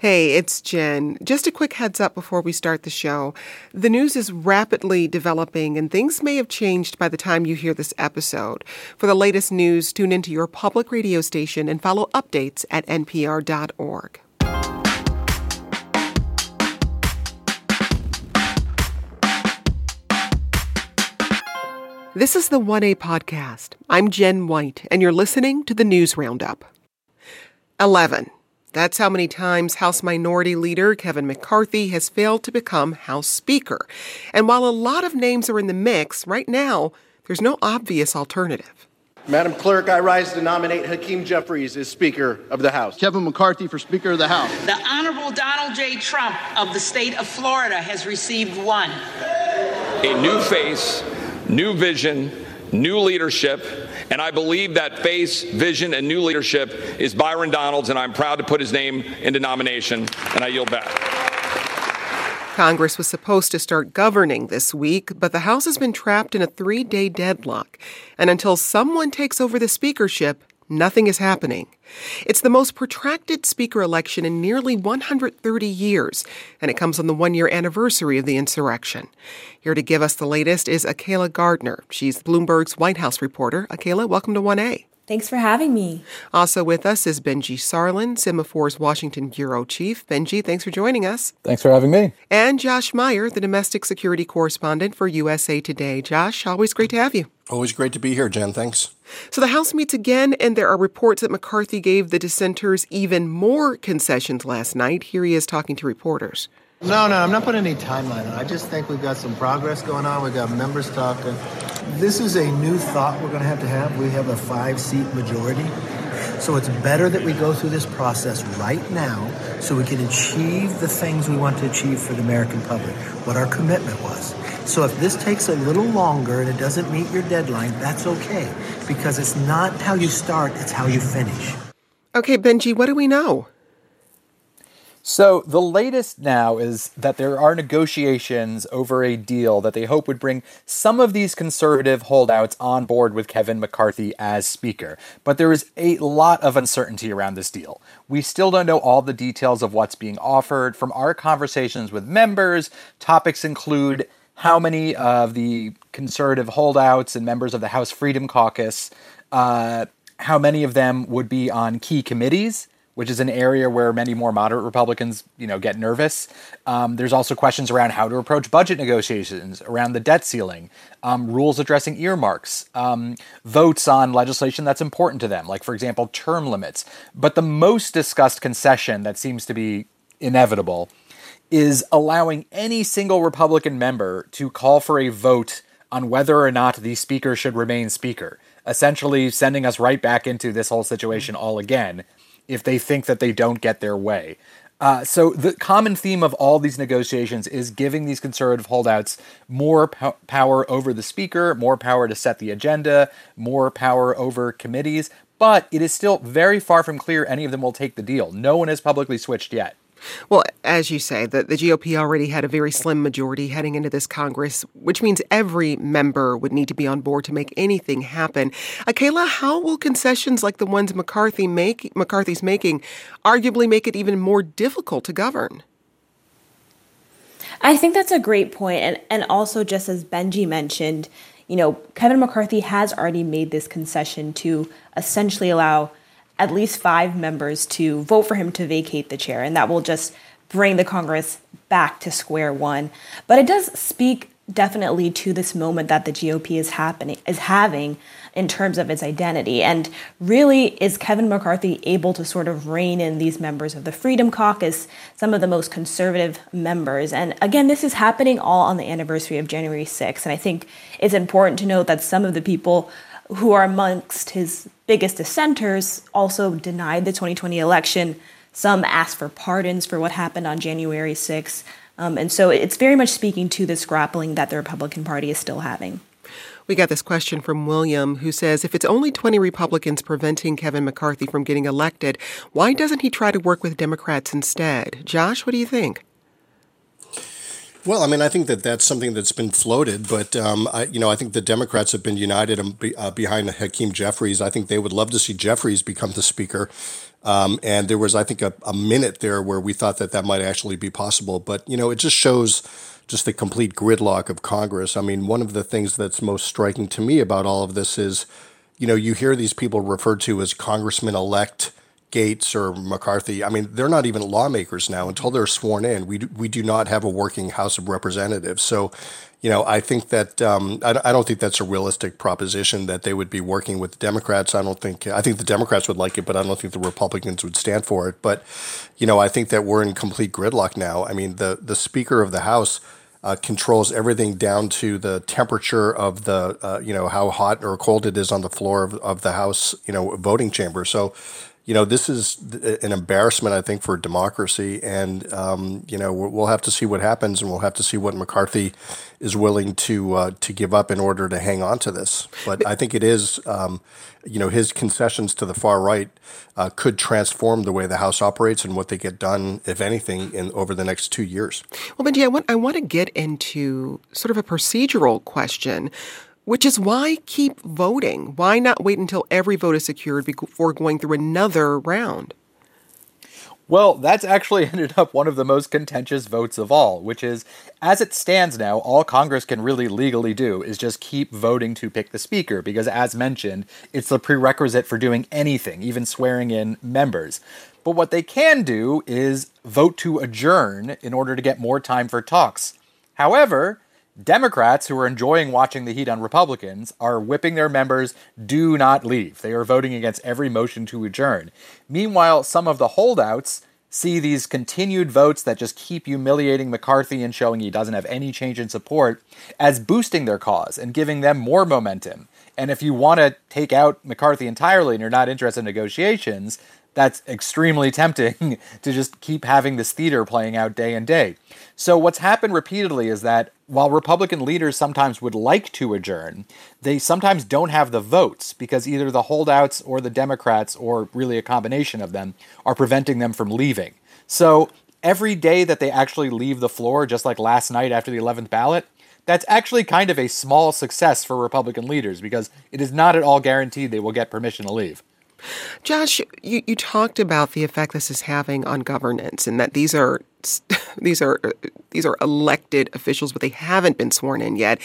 Hey, it's Jen. Just a quick heads up before we start the show. The news is rapidly developing, and things may have changed by the time you hear this episode. For the latest news, tune into your public radio station and follow updates at npr.org. This is the 1A Podcast. I'm Jen White, and you're listening to the News Roundup. 11. That's how many times House Minority Leader Kevin McCarthy has failed to become House Speaker. And while a lot of names are in the mix, right now, there's no obvious alternative. Madam Clerk, I rise to nominate Hakeem Jeffries as Speaker of the House. Kevin McCarthy for Speaker of the House. The Honorable Donald J. Trump of the state of Florida has received one. A new face, new vision, new leadership, and I believe that face, vision, and new leadership is Byron Donalds, and I'm proud to put his name into nomination, and I yield back. Congress was supposed to start governing this week, but the House has been trapped in a three-day deadlock, and until someone takes over the speakership, nothing is happening. It's the most protracted speaker election in nearly 130 years, and it comes on the one-year anniversary of the insurrection. Here to give us the latest is Akayla Gardner. She's Bloomberg's White House reporter. Akayla, welcome to 1A. Thanks for having me. Also with us is Benji Sarlin, Semaphor's Washington Bureau Chief. Benji, thanks for joining us. Thanks for having me. And Josh Meyer, the domestic security correspondent for USA Today. Josh, always great to have you. Always great to be here, Jen. Thanks. So the House meets again, and there are reports that McCarthy gave the dissenters even more concessions last night. Here he is talking to reporters. No, I'm not putting any timeline on. I just think we've got some progress going on. We've got members talking. This is a new thought we're going to have. We have a 5-seat majority. So it's better that we go through this process right now so we can achieve the things we want to achieve for the American public, what our commitment was. So if this takes a little longer and it doesn't meet your deadline, that's okay, because it's not how you start, it's how you finish. Okay, Benji, what do we know? So the latest now is that there are negotiations over a deal that they hope would bring some of these conservative holdouts on board with Kevin McCarthy as speaker. But there is a lot of uncertainty around this deal. We still don't know all the details of what's being offered. From our conversations with members, topics include how many of the conservative holdouts and members of the House Freedom Caucus, how many of them would be on key committees, which is an area where many more moderate Republicans, get nervous. There's also questions around how to approach budget negotiations, around the debt ceiling, rules addressing earmarks, votes on legislation that's important to them, like, for example, term limits. But the most discussed concession that seems to be inevitable is allowing any single Republican member to call for a vote on whether or not the speaker should remain speaker, essentially sending us right back into this whole situation all again if they think that they don't get their way. So the common theme of all these negotiations is giving these conservative holdouts more power over the speaker, more power to set the agenda, more power over committees. But it is still very far from clear any of them will take the deal. No one has publicly switched yet. Well, as you say, the GOP already had a very slim majority heading into this Congress, which means every member would need to be on board to make anything happen. Akayla, how will concessions like the ones McCarthy's making arguably make it even more difficult to govern? I think that's a great point. And also, just as Benji mentioned, Kevin McCarthy has already made this concession to essentially allow at least 5 members to vote for him to vacate the chair, and that will just bring the Congress back to square one. But it does speak definitely to this moment that the GOP is having in terms of its identity. And really, is Kevin McCarthy able to sort of rein in these members of the Freedom Caucus, some of the most conservative members? And again, this is happening all on the anniversary of January 6th. And I think it's important to note that some of the people who are amongst his biggest dissenters also denied the 2020 election. Some asked for pardons for what happened on January 6th. And so it's very much speaking to this grappling that the Republican Party is still having. We got this question from William, who says, if it's only 20 Republicans preventing Kevin McCarthy from getting elected, why doesn't he try to work with Democrats instead? Josh, what do you think? Well, I mean, I think that's something that's been floated, but, I think the Democrats have been united behind Hakeem Jeffries. I think they would love to see Jeffries become the speaker. And there was, I think, a minute there where we thought that that might actually be possible. But, you know, it just shows just the complete gridlock of Congress. I mean, one of the things that's most striking to me about all of this is, you know, you hear these people referred to as Congressman-elect Gates or McCarthy. I mean, they're not even lawmakers now until they're sworn in. We do not have a working House of Representatives. So, you know, I think that I don't think that's a realistic proposition that they would be working with the Democrats. I think the Democrats would like it, but I don't think the Republicans would stand for it. But, you know, I think that we're in complete gridlock now. I mean, the Speaker of the House controls everything down to the temperature of the, you know, how hot or cold it is on the floor of the House, you know, voting chamber. So, you know, this is an embarrassment, I think, for democracy. And, you know, we'll have to see what happens, and we'll have to see what McCarthy is willing to give up in order to hang on to this. But I think it is, you know, his concessions to the far right could transform the way the House operates and what they get done, if anything, in over the next 2 years. Well, Benji, I want to get into sort of a procedural question, which is why keep voting? Why not wait until every vote is secured before going through another round? Well, that's actually ended up one of the most contentious votes of all, which is, as it stands now, all Congress can really legally do is just keep voting to pick the speaker, because as mentioned, it's the prerequisite for doing anything, even swearing in members. But what they can do is vote to adjourn in order to get more time for talks. However, Democrats, who are enjoying watching the heat on Republicans, are whipping their members, do not leave. They are voting against every motion to adjourn. Meanwhile, some of the holdouts see these continued votes that just keep humiliating McCarthy and showing he doesn't have any change in support as boosting their cause and giving them more momentum. And if you want to take out McCarthy entirely and you're not interested in negotiations, that's extremely tempting to just keep having this theater playing out day and day. So what's happened repeatedly is that while Republican leaders sometimes would like to adjourn, they sometimes don't have the votes because either the holdouts or the Democrats, or really a combination of them, are preventing them from leaving. So every day that they actually leave the floor, just like last night after the 11th ballot, that's actually kind of a small success for Republican leaders because it is not at all guaranteed they will get permission to leave. Josh, you talked about the effect this is having on governance, and that these are elected officials, but they haven't been sworn in yet.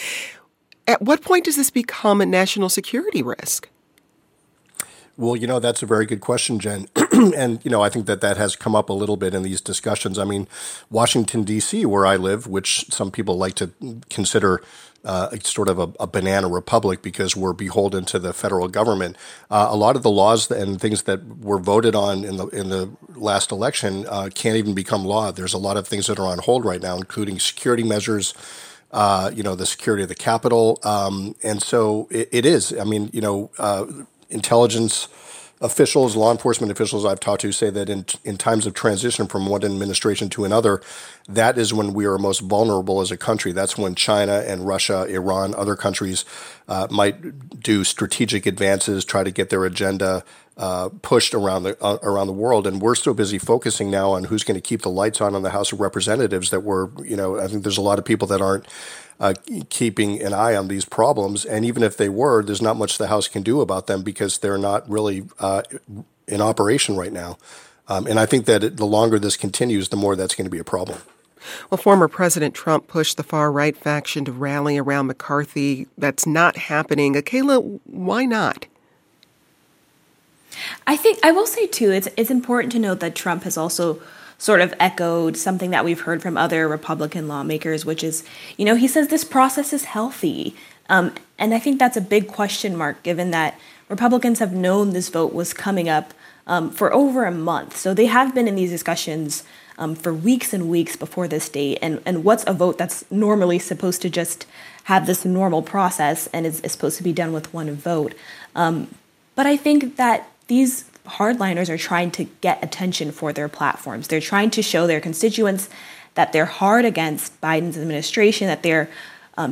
At what point does this become a national security risk? Well, you know, that's a very good question, Jen. And, you know, I think that has come up a little bit in these discussions. I mean, Washington, D.C., where I live, which some people like to consider sort of a banana republic because we're beholden to the federal government. A lot of the laws and things that were voted on in the last election can't even become law. There's a lot of things that are on hold right now, including security measures, you know, the security of the Capitol. And so it is. I mean, you know, intelligence officials, law enforcement officials I've talked to say that in times of transition from one administration to another, that is when we are most vulnerable as a country. That's when China and Russia, Iran, other countries might do strategic advances, try to get their agenda pushed around the world. And we're so busy focusing now on who's going to keep the lights on in the House of Representatives that we're, you know, I think there's a lot of people that aren't keeping an eye on these problems. And even if they were, there's not much the House can do about them because they're not really in operation right now. And I think that the longer this continues, the more that's going to be a problem. Well, former President Trump pushed the far-right faction to rally around McCarthy. That's not happening. Akayla, why not? I think I will say, too, it's important to note that Trump has also sort of echoed something that we've heard from other Republican lawmakers, which is, you know, he says this process is healthy. And I think that's a big question mark, given that Republicans have known this vote was coming up for over a month. So they have been in these discussions for weeks and weeks before this date. And what's a vote that's normally supposed to just have this normal process and is supposed to be done with one vote. But I think that these hardliners are trying to get attention for their platforms. They're trying to show their constituents that they're hard against Biden's administration, that they're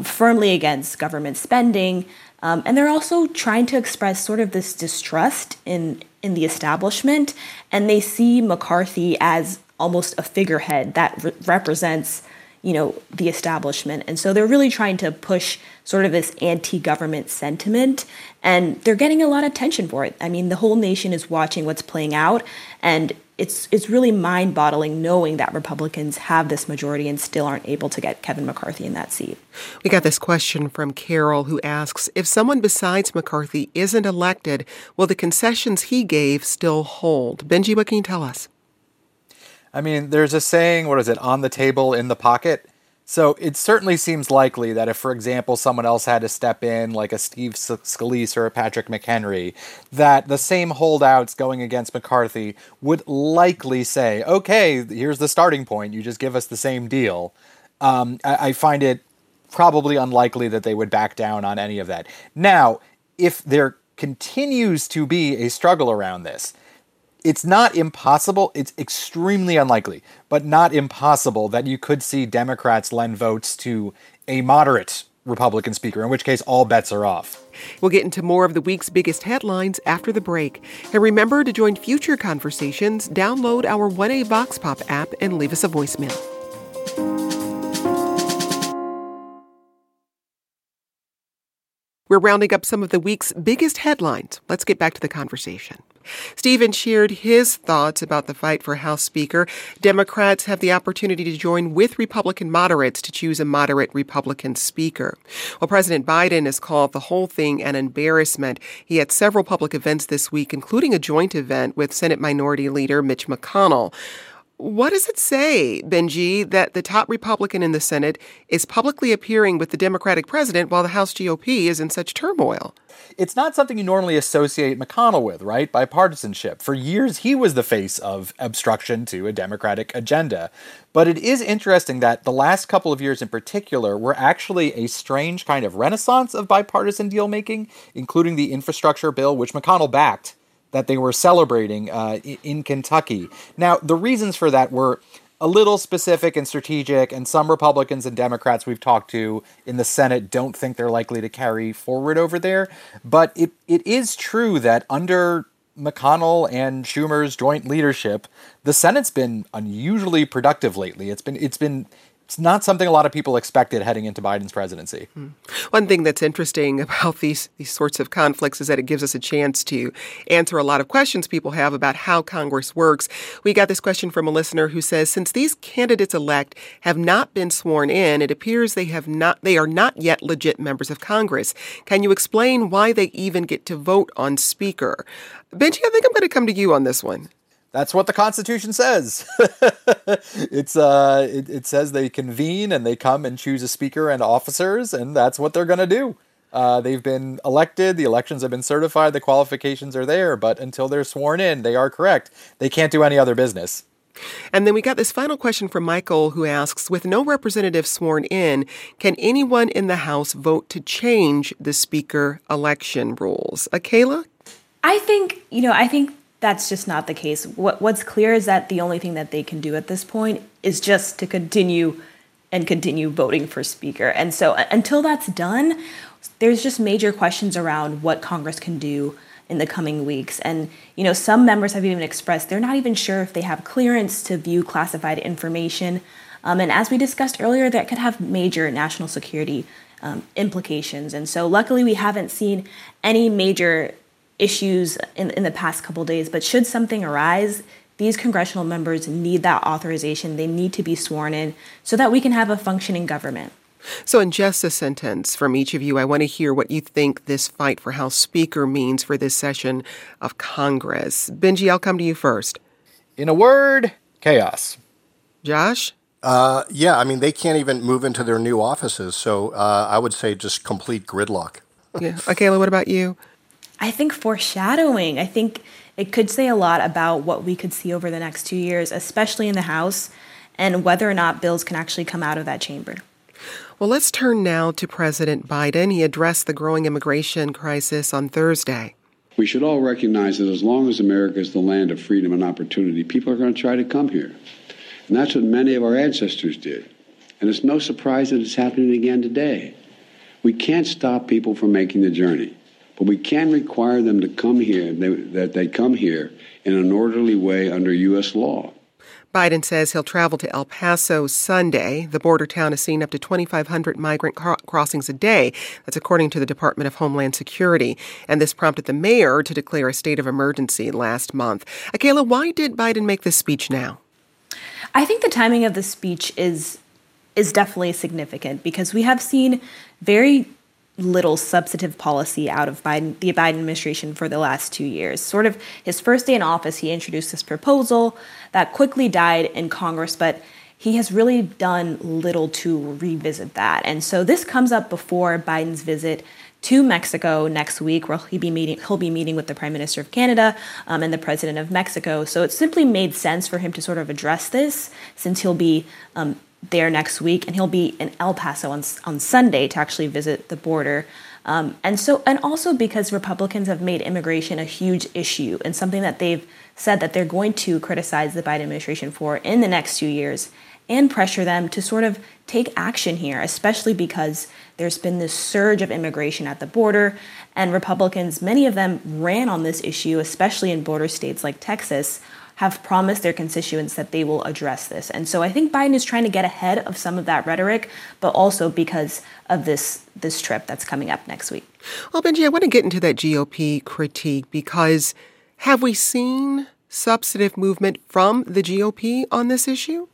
firmly against government spending. And they're also trying to express sort of this distrust in the establishment. And they see McCarthy as almost a figurehead that represents, the establishment. And so they're really trying to push sort of this anti-government sentiment, and they're getting a lot of attention for it. I mean, the whole nation is watching what's playing out, and it's really mind-boggling knowing that Republicans have this majority and still aren't able to get Kevin McCarthy in that seat. We got this question from Carol, who asks, if someone besides McCarthy isn't elected, will the concessions he gave still hold? Benji, what can you tell us? I mean, there's a saying, what is it, on the table, in the pocket? So it certainly seems likely that if, for example, someone else had to step in, like a Steve Scalise or a Patrick McHenry, that the same holdouts going against McCarthy would likely say, okay, here's the starting point. You just give us the same deal. I find it probably unlikely that they would back down on any of that. Now, if there continues to be a struggle around this, it's not impossible, it's extremely unlikely, but not impossible that you could see Democrats lend votes to a moderate Republican speaker, in which case all bets are off. We'll get into more of the week's biggest headlines after the break. And remember to join future conversations, download our 1A Vox Pop app, and leave us a voicemail. We're rounding up some of the week's biggest headlines. Let's get back to the conversation. Stephen shared his thoughts about the fight for House Speaker. Democrats have the opportunity to join with Republican moderates to choose a moderate Republican speaker. Well, President Biden has called the whole thing an embarrassment. He had several public events this week, including a joint event with Senate Minority Leader Mitch McConnell. What does it say, Benji, that the top Republican in the Senate is publicly appearing with the Democratic president while the House GOP is in such turmoil? It's not something you normally associate McConnell with, right? Bipartisanship. For years, he was the face of obstruction to a Democratic agenda. But it is interesting that the last couple of years in particular were actually a strange kind of renaissance of bipartisan deal-making, including the infrastructure bill, which McConnell backed, that they were celebrating in Kentucky. Now, the reasons for that were a little specific and strategic, and some Republicans and Democrats we've talked to in the Senate don't think they're likely to carry forward over there. But it is true that under McConnell and Schumer's joint leadership, the Senate's been unusually productive lately. It's not something a lot of people expected heading into Biden's presidency. One thing that's interesting about these sorts of conflicts is that it gives us a chance to answer a lot of questions people have about how Congress works. We got this question from a listener who says, since these candidates-elect have not been sworn in, it appears they are not yet legit members of Congress. Can you explain why they even get to vote on Speaker? Benji, I think I'm going to come to you on this one. That's what the Constitution says. It says they convene and they come and choose a speaker and officers, and that's what they're going to do. They've been elected. The elections have been certified. The qualifications are there. But until they're sworn in, they are correct. They can't do any other business. And then we got this final question from Michael, who asks, with no representative sworn in, can anyone in the House vote to change the speaker election rules? Akayla? I think that's just not the case. What's clear is that the only thing that they can do at this point is just to continue voting for Speaker. And so until that's done, there's just major questions around what Congress can do in the coming weeks. And, some members have even expressed they're not even sure if they have clearance to view classified information. And as we discussed earlier, that could have major national security implications. And so luckily, we haven't seen any major issues in the past couple of days, but should something arise, these congressional members need that authorization. They need to be sworn in so that we can have a functioning government. So in just a sentence from each of you, I want to hear what you think this fight for House Speaker means for this session of Congress. Benji, I'll come to you first. In a word, chaos. Josh? They can't even move into their new offices. So I would say just complete gridlock. Yeah. Akayla, what about you? I think foreshadowing. I think it could say a lot about what we could see over the next 2 years, especially in the House, and whether or not bills can actually come out of that chamber. Well, let's turn now to President Biden. He addressed the growing immigration crisis on Thursday. We should all recognize that as long as America is the land of freedom and opportunity, people are going to try to come here. And that's what many of our ancestors did. And it's no surprise that it's happening again today. We can't stop people from making the journey. But we can require them to come here, that they come here in an orderly way under U.S. law. Biden says he'll travel to El Paso Sunday. The border town has seen up to 2,500 migrant crossings a day. That's according to the Department of Homeland Security. And this prompted the mayor to declare a state of emergency last month. Akayla, why did Biden make this speech now? I think the timing of the speech is definitely significant because we have seen very little substantive policy out of the Biden administration for the last 2 years. Sort of his first day in office, he introduced this proposal that quickly died in Congress, but he has really done little to revisit that. And so this comes up before Biden's visit to Mexico next week, where he'll be meeting with the Prime Minister of Canada and the President of Mexico. So it simply made sense for him to sort of address this since he'll be there next week, and he'll be in El Paso on Sunday to actually visit the border. And also because Republicans have made immigration a huge issue and something that they've said that they're going to criticize the Biden administration for in the next 2 years and pressure them to sort of take action here, especially because there's been this surge of immigration at the border. And Republicans, many of them ran on this issue, especially in border states like Texas, have promised their constituents that they will address this. And so I think Biden is trying to get ahead of some of that rhetoric, but also because of this trip that's coming up next week. Well, Benji, I want to get into that GOP critique because have we seen substantive movement from the GOP on this issue?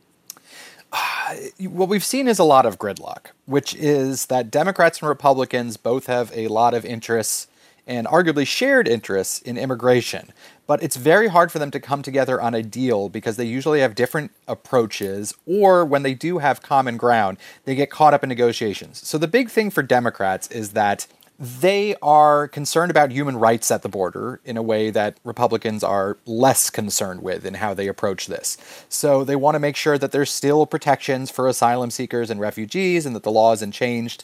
What we've seen is a lot of gridlock, which is that Democrats and Republicans both have a lot of interests and arguably shared interests in immigration. But it's very hard for them to come together on a deal because they usually have different approaches, or when they do have common ground, they get caught up in negotiations. So the big thing for Democrats is that they are concerned about human rights at the border in a way that Republicans are less concerned with in how they approach this. So they want to make sure that there's still protections for asylum seekers and refugees and that the law isn't changed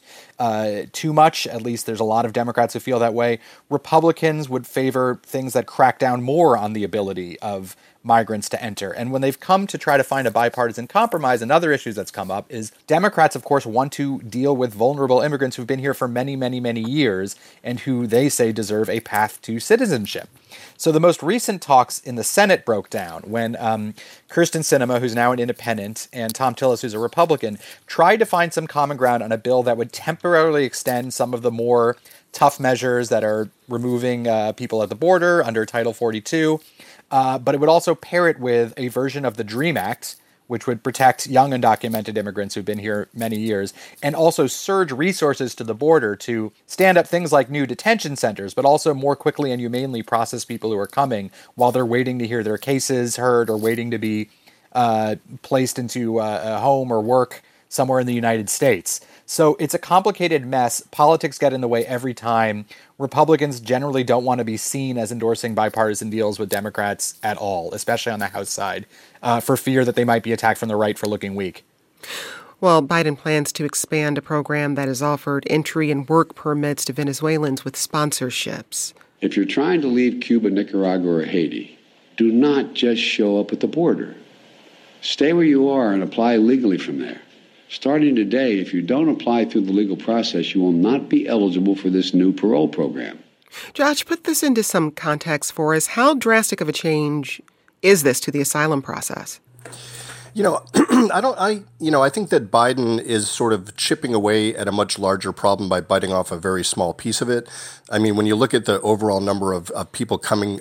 too much. At least there's a lot of Democrats who feel that way. Republicans would favor things that crack down more on the ability of migrants to enter. And when they've come to try to find a bipartisan compromise, another issue that's come up is Democrats, of course, want to deal with vulnerable immigrants who've been here for many, many, many years and who they say deserve a path to citizenship. So the most recent talks in the Senate broke down when Kyrsten Sinema, who's now an independent, and Thom Tillis, who's a Republican, tried to find some common ground on a bill that would temporarily extend some of the more tough measures that are removing people at the border under Title 42. But it would also pair it with a version of the DREAM Act, which would protect young undocumented immigrants who've been here many years, and also surge resources to the border to stand up things like new detention centers, but also more quickly and humanely process people who are coming while they're waiting to hear their cases heard or waiting to be placed into a home or work somewhere in the United States. So it's a complicated mess. Politics get in the way every time. Republicans generally don't want to be seen as endorsing bipartisan deals with Democrats at all, especially on the House side, for fear that they might be attacked from the right for looking weak. Well, Biden plans to expand a program that has offered entry and work permits to Venezuelans with sponsorships. If you're trying to leave Cuba, Nicaragua, or Haiti, do not just show up at the border. Stay where you are and apply legally from there. Starting today, if you don't apply through the legal process, you will not be eligible for this new parole program. Josh, put this into some context for us. How drastic of a change is this to the asylum process? You know, I think that Biden is sort of chipping away at a much larger problem by biting off a very small piece of it. I mean, when you look at the overall number of people trying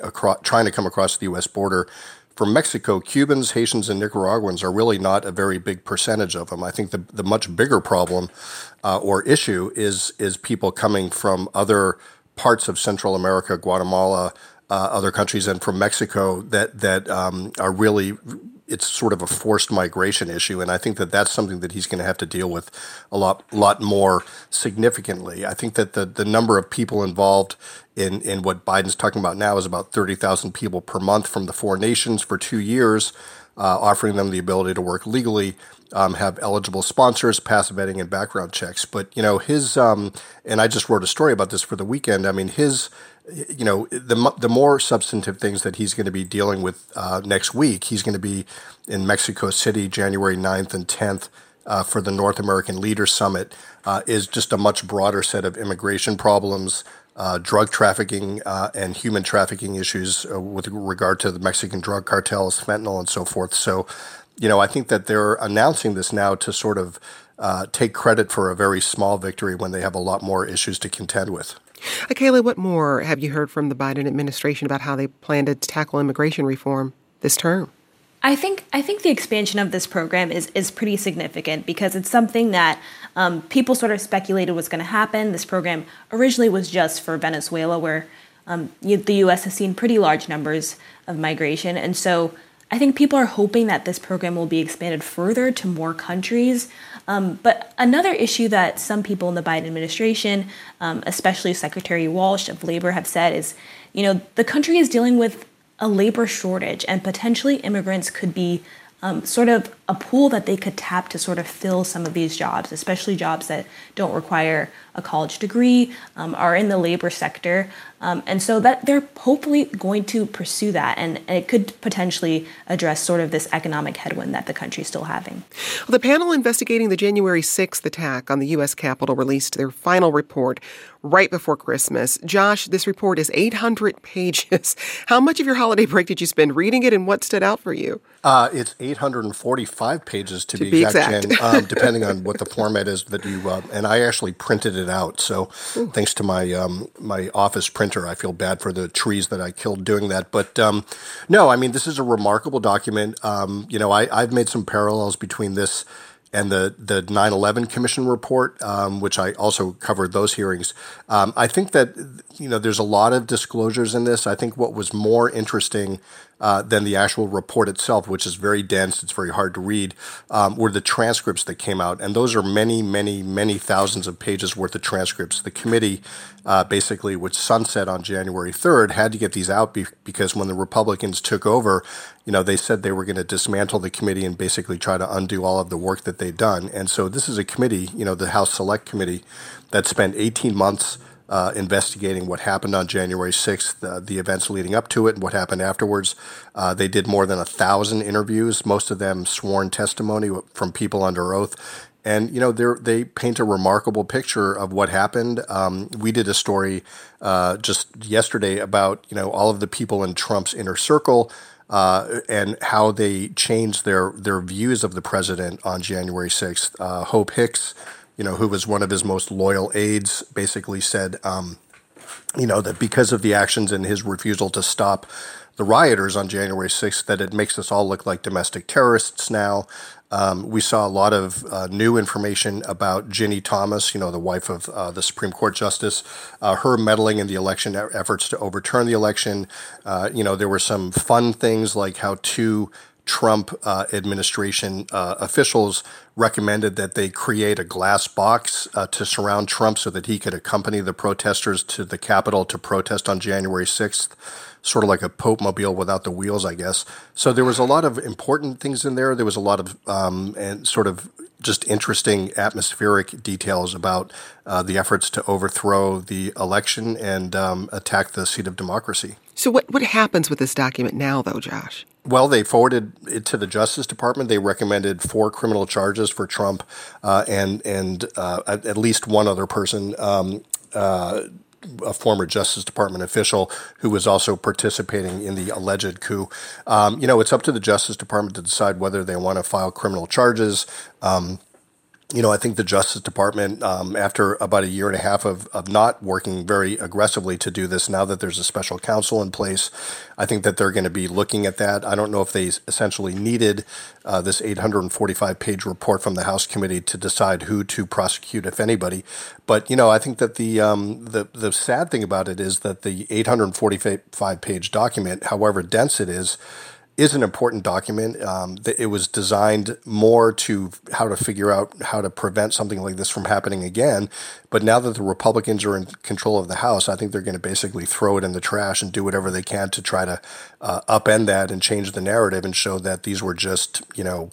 to come across the U.S. border, from Mexico, Cubans, Haitians, and Nicaraguans are really not a very big percentage of them. I think the much bigger problem or issue is people coming from other parts of Central America, Guatemala, other countries, and from Mexico that are really, it's sort of a forced migration issue. And I think that that's something that he's going to have to deal with a lot more significantly. I think that the number of people involved in what Biden's talking about now is about 30,000 people per month from the four nations for 2 years, offering them the ability to work legally, have eligible sponsors, pass vetting and background checks. But, you know, his, and I just wrote a story about this for the weekend. I mean, his, you know, the more substantive things that he's going to be dealing with next week, he's going to be in Mexico City, January 9th and 10th. For the North American Leaders Summit is just a much broader set of immigration problems, drug trafficking, and human trafficking issues with regard to the Mexican drug cartels, fentanyl, and so forth. So you know, I think that they're announcing this now to sort of take credit for a very small victory when they have a lot more issues to contend with. Akayla, what more have you heard from the Biden administration about how they plan to tackle immigration reform this term? I think the expansion of this program is pretty significant because it's something that people sort of speculated was going to happen. This program originally was just for Venezuela, where the U.S. has seen pretty large numbers of migration. And so I think people are hoping that this program will be expanded further to more countries. But another issue that some people in the Biden administration, especially Secretary Walsh of Labor, have said is, you know, the country is dealing with a labor shortage, and potentially immigrants could be sort of a pool that they could tap to sort of fill some of these jobs, especially jobs that don't require a college degree, are in the labor sector. And so that they're hopefully going to pursue that, and it could potentially address sort of this economic headwind that the country's still having. Well, the panel investigating the January 6th attack on the U.S. Capitol released their final report right before Christmas. Josh, this report is 800 pages. How much of your holiday break did you spend reading it, and what stood out for you? It's 845 pages to be exact. Jen, depending on what the format is that you and I actually printed it out. So thanks to my my office printer, I feel bad for the trees that I killed doing that. But no, I mean, this is a remarkable document. You know, I've made some parallels between this and the 9/11 Commission report, which I also covered those hearings. I think that, you know, there's a lot of disclosures in this. I think what was more interesting than the actual report itself, which is very dense, it's very hard to read, were the transcripts that came out. And those are many, many, many thousands of pages worth of transcripts. The committee, basically, which sunset on January 3rd, had to get these out because when the Republicans took over, you know, they said they were going to dismantle the committee and basically try to undo all of the work that they'd done. And so this is a committee, you know, the House Select Committee, that spent 18 months investigating what happened on January 6th, the events leading up to it, and what happened afterwards. They did more than 1,000 interviews, most of them sworn testimony from people under oath. And, you know, they paint a remarkable picture of what happened. We did a story just yesterday about, you know, all of the people in Trump's inner circle and how they changed their views of the president on January 6th. Hope Hicks, you know, who was one of his most loyal aides, basically said, you know, that because of the actions and his refusal to stop the rioters on January 6th, that it makes us all look like domestic terrorists now. We saw a lot of new information about Ginny Thomas, you know, the wife of the Supreme Court Justice, her meddling in the election efforts to overturn the election. You know, there were some fun things like how two Trump administration officials recommended that they create a glass box to surround Trump so that he could accompany the protesters to the Capitol to protest on January 6th, sort of like a Pope mobile without the wheels, I guess. So there was a lot of important things in there. There was a lot of and sort of just interesting atmospheric details about the efforts to overthrow the election and attack the seat of democracy. So what happens with this document now, though, Josh? Well, they forwarded it to the Justice Department. They recommended 4 criminal charges for Trump and at least one other person, a former Justice Department official who was also participating in the alleged coup. You know, it's up to the Justice Department to decide whether they want to file criminal charges. You know, I think the Justice Department, after about a year and a half of not working very aggressively to do this, now that there's a special counsel in place, I think that they're going to be looking at that. I don't know if they essentially needed this 845-page report from the House committee to decide who to prosecute, if anybody. But, you know, I think that the sad thing about it is that the 845-page document, however dense it is an important document. It was designed more to how to figure out how to prevent something like this from happening again. But now that the Republicans are in control of the House, I think they're going to basically throw it in the trash and do whatever they can to try to upend that and change the narrative and show that these were just, you know,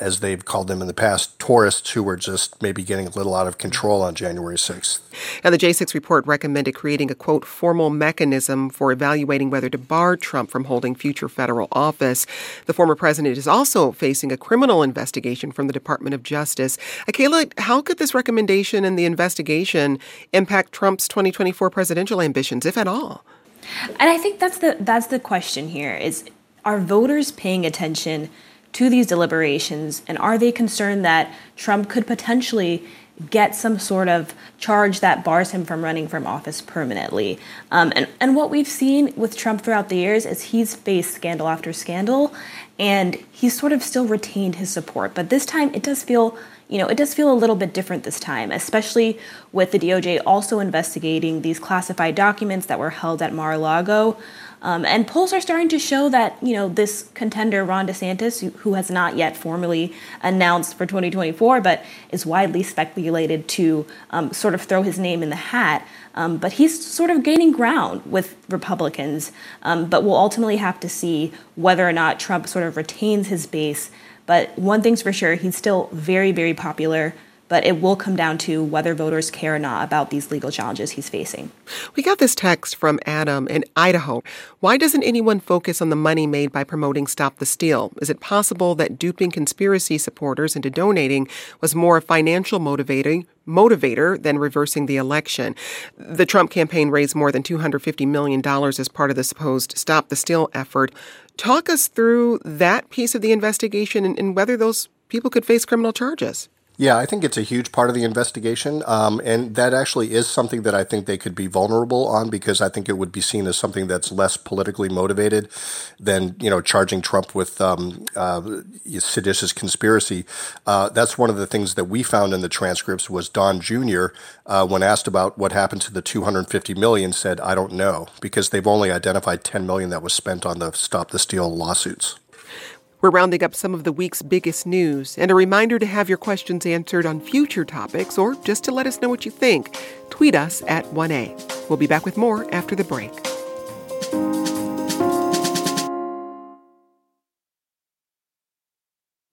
as they've called them in the past, tourists who were just maybe getting a little out of control on January 6th. Now, the J6 report recommended creating a, quote, formal mechanism for evaluating whether to bar Trump from holding future federal office. The former president is also facing a criminal investigation from the Department of Justice. Akayla, how could this recommendation and the investigation impact Trump's 2024 presidential ambitions, if at all? And I think that's the question here is, are voters paying attention to these deliberations? And are they concerned that Trump could potentially get some sort of charge that bars him from running from office permanently? And what we've seen with Trump throughout the years is he's faced scandal after scandal, and he's sort of still retained his support. But this time it does feel, it does feel a little bit different this time, especially with the DOJ also investigating these classified documents that were held at Mar-a-Lago. And polls are starting to show that, this contender, Ron DeSantis, who has not yet formally announced for 2024, but is widely speculated to sort of throw his name in the hat. But he's sort of gaining ground with Republicans. But we'll ultimately have to see whether or not Trump sort of retains his base. But one thing's for sure, he's still very, very popular. But it will come down to whether voters care or not about these legal challenges he's facing. We got this text from Adam in Idaho. Why doesn't anyone focus on the money made by promoting Stop the Steal? Is it possible that duping conspiracy supporters into donating was more a financial motivator than reversing the election? The Trump campaign raised more than $250 million as part of the supposed Stop the Steal effort. Talk us through that piece of the investigation and whether those people could face criminal charges. Yeah, I think it's a huge part of the investigation, and that actually is something that I think they could be vulnerable on, because I think it would be seen as something that's less politically motivated than, charging Trump with seditious conspiracy. That's one of the things that we found in the transcripts was Don Jr., when asked about what happened to the $250 million, said, "I don't know," because they've only identified $10 million that was spent on the Stop the Steal lawsuits. We're rounding up some of the week's biggest news, and a reminder to have your questions answered on future topics or just to let us know what you think. Tweet us at 1A. We'll be back with more after the break.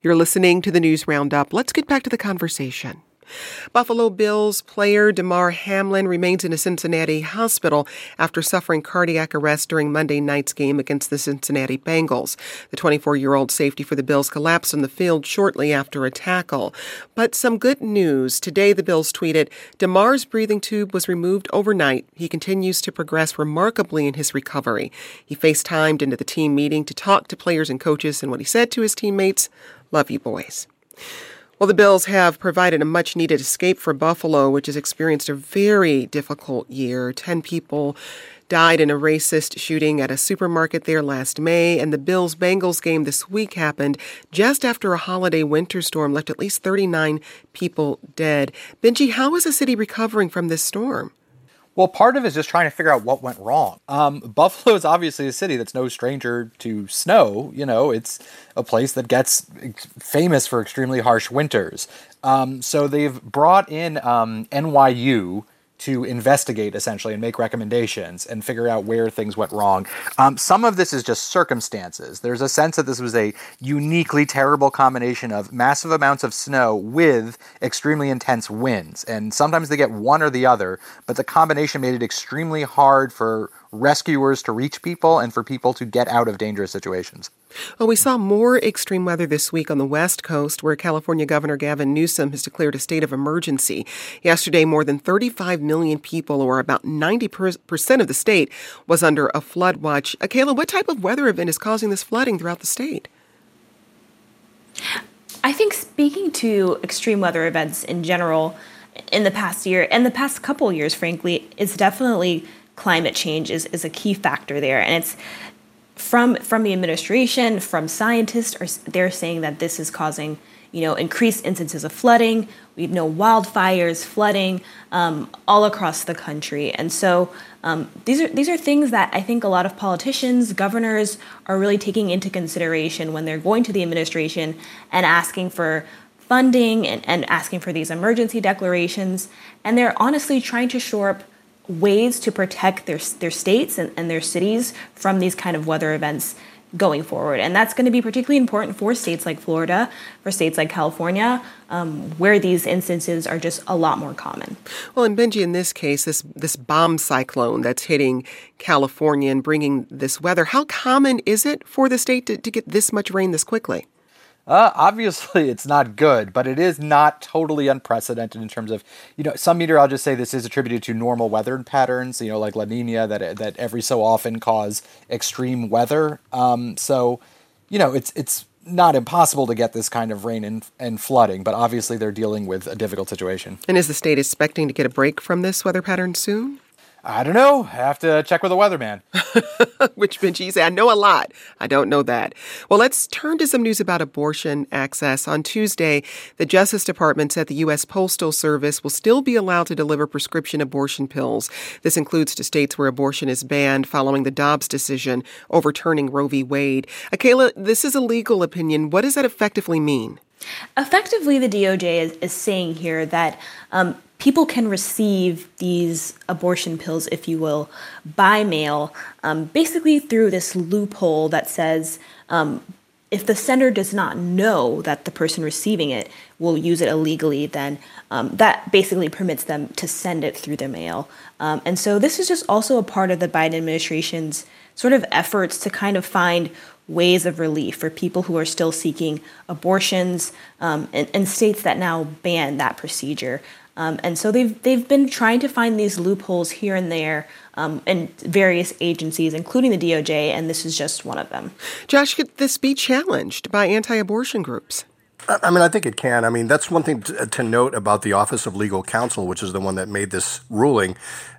You're listening to the News Roundup. Let's get back to the conversation. Buffalo Bills player Damar Hamlin remains in a Cincinnati hospital after suffering cardiac arrest during Monday night's game against the Cincinnati Bengals. The 24-year-old safety for the Bills collapsed on the field shortly after a tackle. But some good news. Today, the Bills tweeted, "Damar's breathing tube was removed overnight. He continues to progress remarkably in his recovery. He FaceTimed into the team meeting to talk to players and coaches, and what he said to his teammates, 'Love you, boys.'" Well, the Bills have provided a much-needed escape for Buffalo, which has experienced a very difficult year. 10 people died in a racist shooting at a supermarket there last May, and the Bills-Bengals game this week happened just after a holiday winter storm left at least 39 people dead. Benji, how is the city recovering from this storm? Well, part of it is just trying to figure out what went wrong. Buffalo is obviously a city that's no stranger to snow. It's a place that gets famous for extremely harsh winters. So they've brought in NYU to investigate, essentially, and make recommendations and figure out where things went wrong. Some of this is just circumstances. There's a sense that this was a uniquely terrible combination of massive amounts of snow with extremely intense winds. And sometimes they get one or the other, but the combination made it extremely hard for rescuers to reach people and for people to get out of dangerous situations. Well, we saw more extreme weather this week on the West Coast, where California Governor Gavin Newsom has declared a state of emergency. Yesterday, more than 35 million people, or about 90% of the state, was under a flood watch. Akayla, what type of weather event is causing this flooding throughout the state? I think speaking to extreme weather events in general in the past year and the past couple years, frankly, is definitely climate change is a key factor there. And it's from the administration, from scientists, they're saying that this is causing, increased instances of flooding. We know wildfires, flooding all across the country. And so these are things that I think a lot of politicians, governors are really taking into consideration when they're going to the administration and asking for funding and asking for these emergency declarations. And they're honestly trying to shore up ways to protect their states and their cities from these kind of weather events going forward. And that's going to be particularly important for states like Florida, for states like California, where these instances are just a lot more common. Well, and Benji, in this case, this bomb cyclone that's hitting California and bringing this weather, how common is it for the state to get this much rain this quickly? Obviously, it's not good, but it is not totally unprecedented in terms of, some meteorologists say this is attributed to normal weather patterns, like La Nina, that every so often cause extreme weather. So, it's not impossible to get this kind of rain and flooding, but obviously they're dealing with a difficult situation. And is the state expecting to get a break from this weather pattern soon? I don't know. I have to check with the weatherman. Which, Benji, I know a lot. I don't know that. Well, let's turn to some news about abortion access. On Tuesday, the Justice Department said the U.S. Postal Service will still be allowed to deliver prescription abortion pills. This includes to states where abortion is banned following the Dobbs decision overturning Roe v. Wade. Akayla, this is a legal opinion. What does that effectively mean? Effectively, the DOJ is saying here that people can receive these abortion pills, if you will, by mail, basically through this loophole that says if the sender does not know that the person receiving it will use it illegally, then that basically permits them to send it through the mail. And so this is just also a part of the Biden administration's sort of efforts to kind of find ways of relief for people who are still seeking abortions and states that now ban that procedure. And so they've been trying to find these loopholes here and there in various agencies, including the DOJ, and this is just one of them. Josh, could this be challenged by anti-abortion groups? I mean, I think it can. I mean, that's one thing to note about the Office of Legal Counsel, which is the one that made this ruling.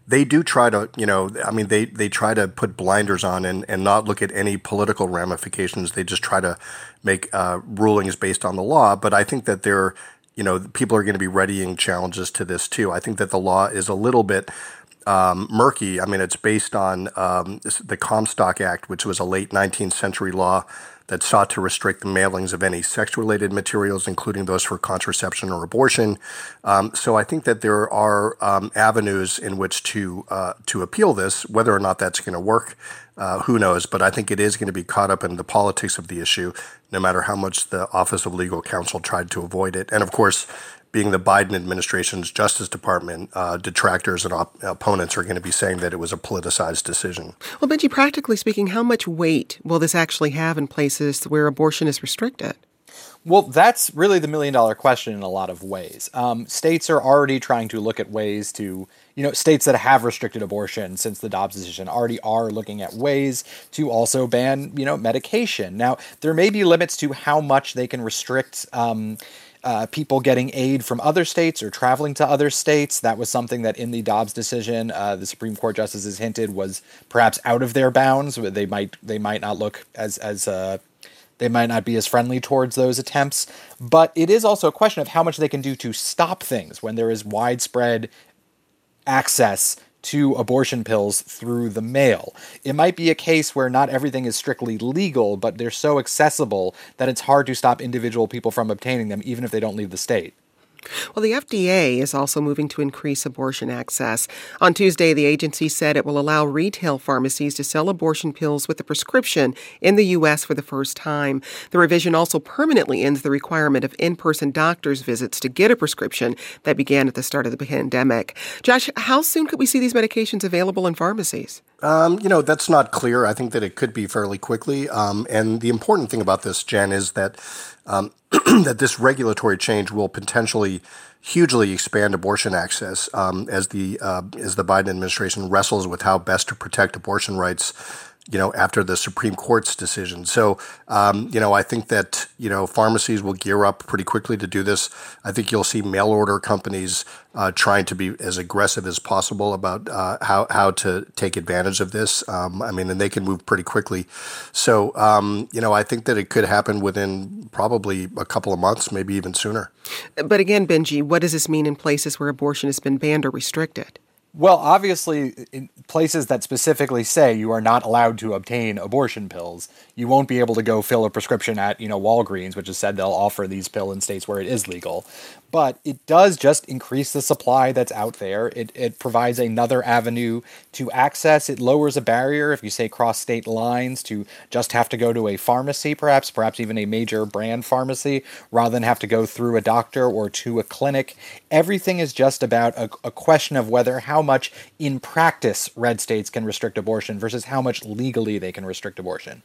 They do try to, you know, I mean, they try to put blinders on and not look at any political ramifications. They just try to make rulings based on the law. But I think that they're, you know, people are going to be readying challenges to this too. I think that the law is a little bit murky. I mean, it's based on the Comstock Act, which was a late 19th century law that sought to restrict the mailings of any sex-related materials, including those for contraception or abortion. So I think that there are avenues in which to appeal this. Whether or not that's going to work, who knows? But I think it is going to be caught up in the politics of the issue, no matter how much the Office of Legal Counsel tried to avoid it. And of course, being the Biden administration's Justice Department, detractors and opponents are going to be saying that it was a politicized decision. Well, Benji, practically speaking, how much weight will this actually have in places where abortion is restricted? Well, that's really the million-dollar question in a lot of ways. States are already trying to look at ways to, you know, states that have restricted abortion since the Dobbs decision already are looking at ways to also ban, you know, medication. Now, there may be limits to how much they can restrict people getting aid from other states or traveling to other states. That was something that in the Dobbs decision, the Supreme Court justices hinted was perhaps out of their bounds. They might not look as they might not be as friendly towards those attempts. But it is also a question of how much they can do to stop things when there is widespread access to abortion pills through the mail. It might be a case where not everything is strictly legal, but they're so accessible that it's hard to stop individual people from obtaining them, even if they don't leave the state. Well, the FDA is also moving to increase abortion access. On Tuesday, the agency said it will allow retail pharmacies to sell abortion pills with a prescription in the U.S. for the first time. The revision also permanently ends the requirement of in-person doctor's visits to get a prescription that began at the start of the pandemic. Josh, how soon could we see these medications available in pharmacies? You know, that's not clear. I think that it could be fairly quickly. And the important thing about this, Jen, is that that this regulatory change will potentially hugely expand abortion access as the Biden administration wrestles with how best to protect abortion rights, you know, after the Supreme Court's decision. So, you know, I think that, you know, pharmacies will gear up pretty quickly to do this. I think you'll see mail order companies trying to be as aggressive as possible about how to take advantage of this. I mean, and they can move pretty quickly. So, you know, I think that it could happen within probably a couple of months, maybe even sooner. But again, Benji, what does this mean in places where abortion has been banned or restricted? Well, obviously, in places that specifically say you are not allowed to obtain abortion pills, you won't be able to go fill a prescription at, you know, Walgreens, which has said they'll offer these pills in states where it is legal. But it does just increase the supply that's out there. It provides another avenue to access. It lowers a barrier, if you say cross state lines, to just have to go to a pharmacy, perhaps even a major brand pharmacy, rather than have to go through a doctor or to a clinic. Everything is just about a question of whether how much in practice red states can restrict abortion versus how much legally they can restrict abortion.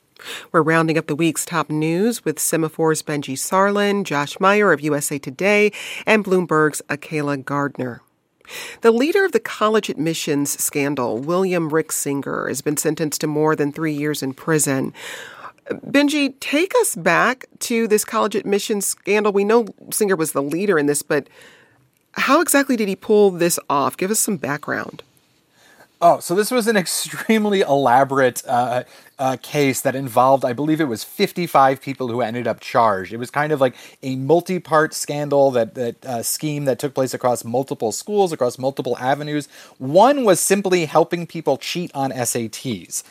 We're rounding up the week's top news with Semaphor's Benji Sarlin, Josh Meyer of USA Today, and Bloomberg's Akayla Gardner. The leader of the college admissions scandal, William Ricksinger, has been sentenced to more than 3 years in prison. Benji, take us back to this college admissions scandal. We know Singer was the leader in this, but how exactly did he pull this off? Give us some background. Oh, so this was an extremely elaborate case that involved, I believe it was 55 people who ended up charged. It was kind of like a multi-part scandal, that scheme that took place across multiple schools, across multiple avenues. One was simply helping people cheat on SATs.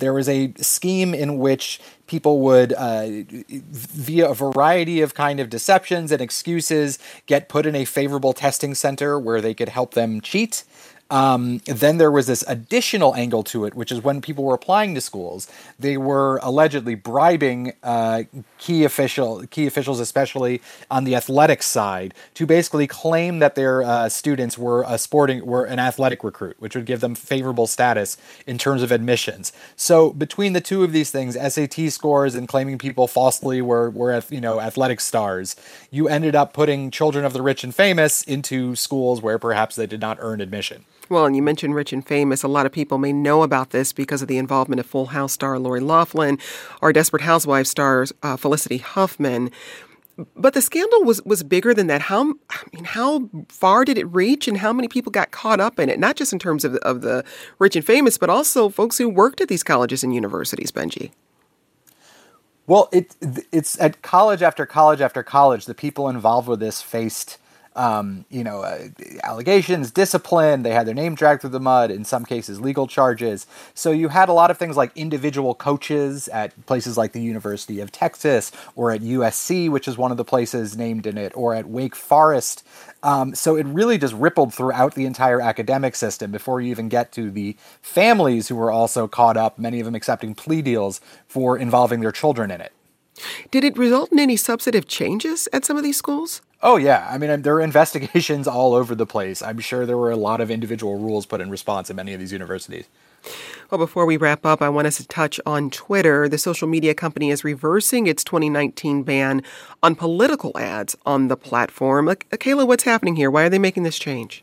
There was a scheme in which people would, via a variety of kind of deceptions and excuses, get put in a favorable testing center where they could help them cheat. Then there was this additional angle to it, which is when people were applying to schools, they were allegedly bribing key officials, especially on the athletics side, to basically claim that their students were an athletic recruit, which would give them favorable status in terms of admissions. So between the two of these things, SAT scores and claiming people falsely were athletic stars, you ended up putting children of the rich and famous into schools where perhaps they did not earn admission. Well, and you mentioned rich and famous. A lot of people may know about this because of the involvement of Full House star Lori Loughlin or Desperate Housewives star Felicity Huffman. But the scandal was bigger than that. How far did it reach, and how many people got caught up in it? Not just in terms of the rich and famous, but also folks who worked at these colleges and universities, Benji. Well, it's at college after college after college, the people involved with this faced allegations, discipline. They had their name dragged through the mud, in some cases legal charges. So you had a lot of things like individual coaches at places like the University of Texas or at USC, which is one of the places named in it, or at Wake Forest. So it really just rippled throughout the entire academic system before you even get to the families who were also caught up, many of them accepting plea deals for involving their children in it. Did it result in any substantive changes at some of these schools? Oh, yeah. I mean, there are investigations all over the place. I'm sure there were a lot of individual rules put in response at many of these universities. Well, before we wrap up, I want us to touch on Twitter. The social media company is reversing its 2019 ban on political ads on the platform. Akayla, what's happening here? Why are they making this change?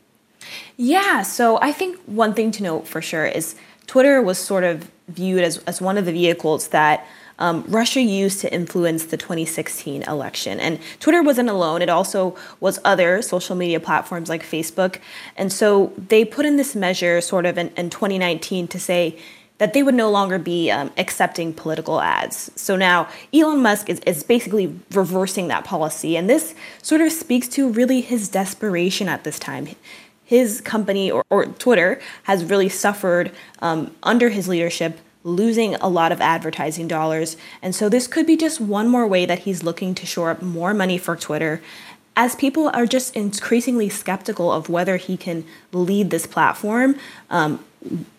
Yeah, so I think one thing to note for sure is Twitter was sort of viewed as one of the vehicles that Russia used to influence the 2016 election. And Twitter wasn't alone. It also was other social media platforms like Facebook. And so they put in this measure sort of in 2019 to say that they would no longer be accepting political ads. So now Elon Musk is basically reversing that policy. And this sort of speaks to really his desperation at this time. His company or Twitter has really suffered under his leadership, losing a lot of advertising dollars. And so this could be just one more way that he's looking to shore up more money for Twitter, as people are just increasingly skeptical of whether he can lead this platform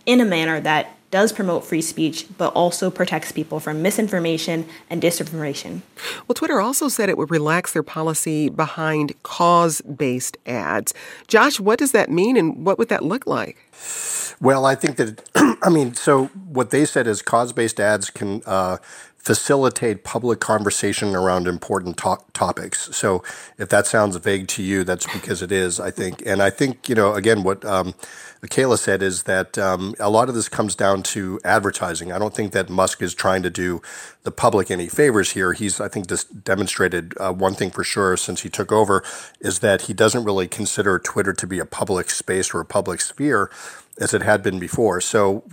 in a manner that does promote free speech, but also protects people from misinformation and disinformation. Well, Twitter also said it would relax their policy behind cause-based ads. Josh, what does that mean, and what would that look like? Well, I think that, so what they said is cause-based ads can facilitate public conversation around important topics. So if that sounds vague to you, that's because it is, I think. And I think, again, what Akayla said is that a lot of this comes down to advertising. I don't think that Musk is trying to do the public any favors here. He's, I think, just demonstrated one thing for sure since he took over, is that he doesn't really consider Twitter to be a public space or a public sphere as it had been before. So,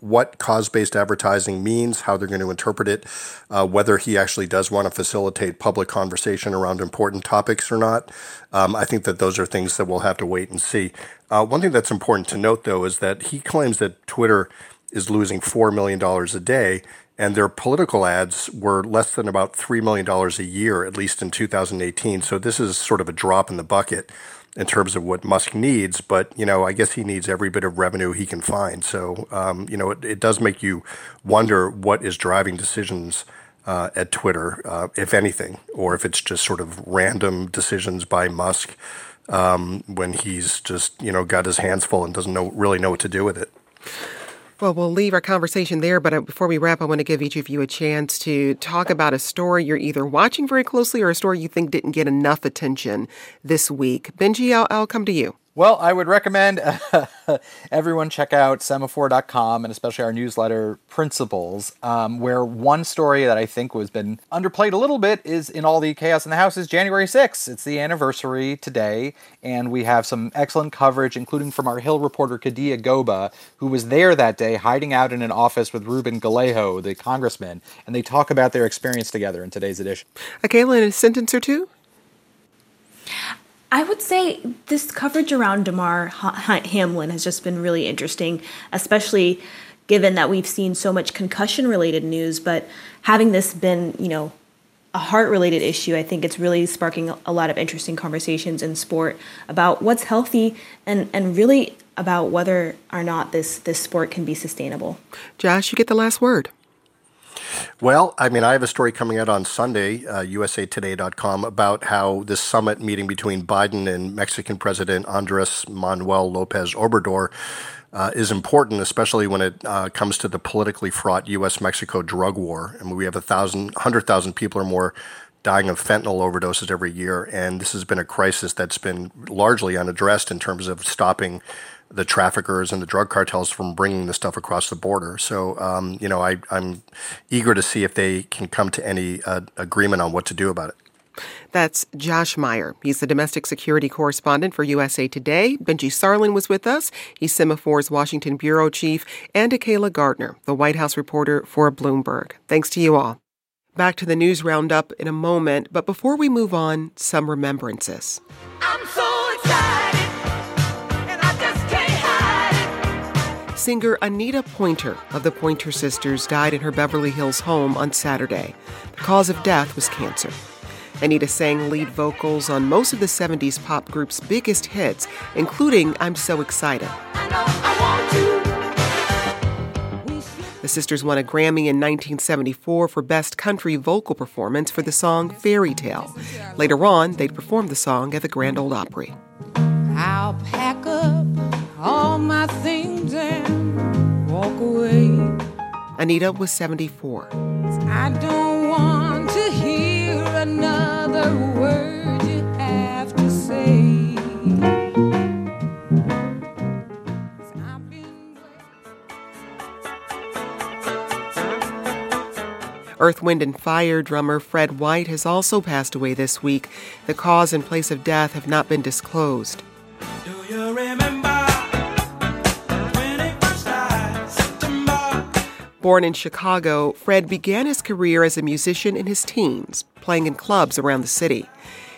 what cause-based advertising means, how they're going to interpret it, whether he actually does want to facilitate public conversation around important topics or not, I think that those are things that we'll have to wait and see. One thing that's important to note, though, is that he claims that Twitter is losing $4 million a day, and their political ads were less than about $3 million a year, at least in 2018. So this is sort of a drop in the bucket in terms of what Musk needs, but, I guess he needs every bit of revenue he can find. So, it does make you wonder what is driving decisions at Twitter, if anything, or if it's just sort of random decisions by Musk when he's just, got his hands full and doesn't really know what to do with it. Well, we'll leave our conversation there, but before we wrap, I want to give each of you a chance to talk about a story you're either watching very closely or a story you think didn't get enough attention this week. Benji, I'll come to you. Well, I would recommend everyone check out semaphore.com and especially our newsletter Principles, where one story that I think has been underplayed a little bit is in all the chaos in the House is January 6th. It's the anniversary today, and we have some excellent coverage, including from our Hill reporter Kadia Goba, who was there that day hiding out in an office with Ruben Gallego, the congressman, and they talk about their experience together in today's edition. Akayla, in a sentence or two? I would say this coverage around Damar Hamlin has just been really interesting, especially given that we've seen so much concussion-related news. But having this been, you know, a heart-related issue, I think it's really sparking a lot of interesting conversations in sport about what's healthy and really about whether or not this sport can be sustainable. Josh, you get the last word. Well, I mean, I have a story coming out on Sunday, usatoday.com, about how this summit meeting between Biden and Mexican President Andrés Manuel López Obrador is important, especially when it comes to the politically fraught U.S.-Mexico drug war. I mean, we have 100,000 people or more dying of fentanyl overdoses every year, and this has been a crisis that's been largely unaddressed in terms of stopping the traffickers and the drug cartels from bringing the stuff across the border. So, you know, I'm eager to see if they can come to any agreement on what to do about it. That's Josh Meyer. He's the domestic security correspondent for USA Today. Benji Sarlin was with us. He's Semaphore's Washington bureau chief, and Akayla Gardner, the White House reporter for Bloomberg. Thanks to you all. Back to the news roundup in a moment, but before we move on, some remembrances. I'm so excited. Singer Anita Pointer of the Pointer Sisters died in her Beverly Hills home on Saturday. The cause of death was cancer. Anita sang lead vocals on most of the 70s pop group's biggest hits, including I'm So Excited. The sisters won a Grammy in 1974 for Best Country Vocal Performance for the song Fairy Tale. Later on, they'd perform the song at the Grand Ole Opry. I'll pack up all my things and walk away. Anita was 74. I don't want to hear another word you have to say. Earth, Wind, and Fire drummer Fred White has also passed away this week. The cause and place of death have not been disclosed. Do you remember? Born in Chicago, Fred began his career as a musician in his teens, playing in clubs around the city.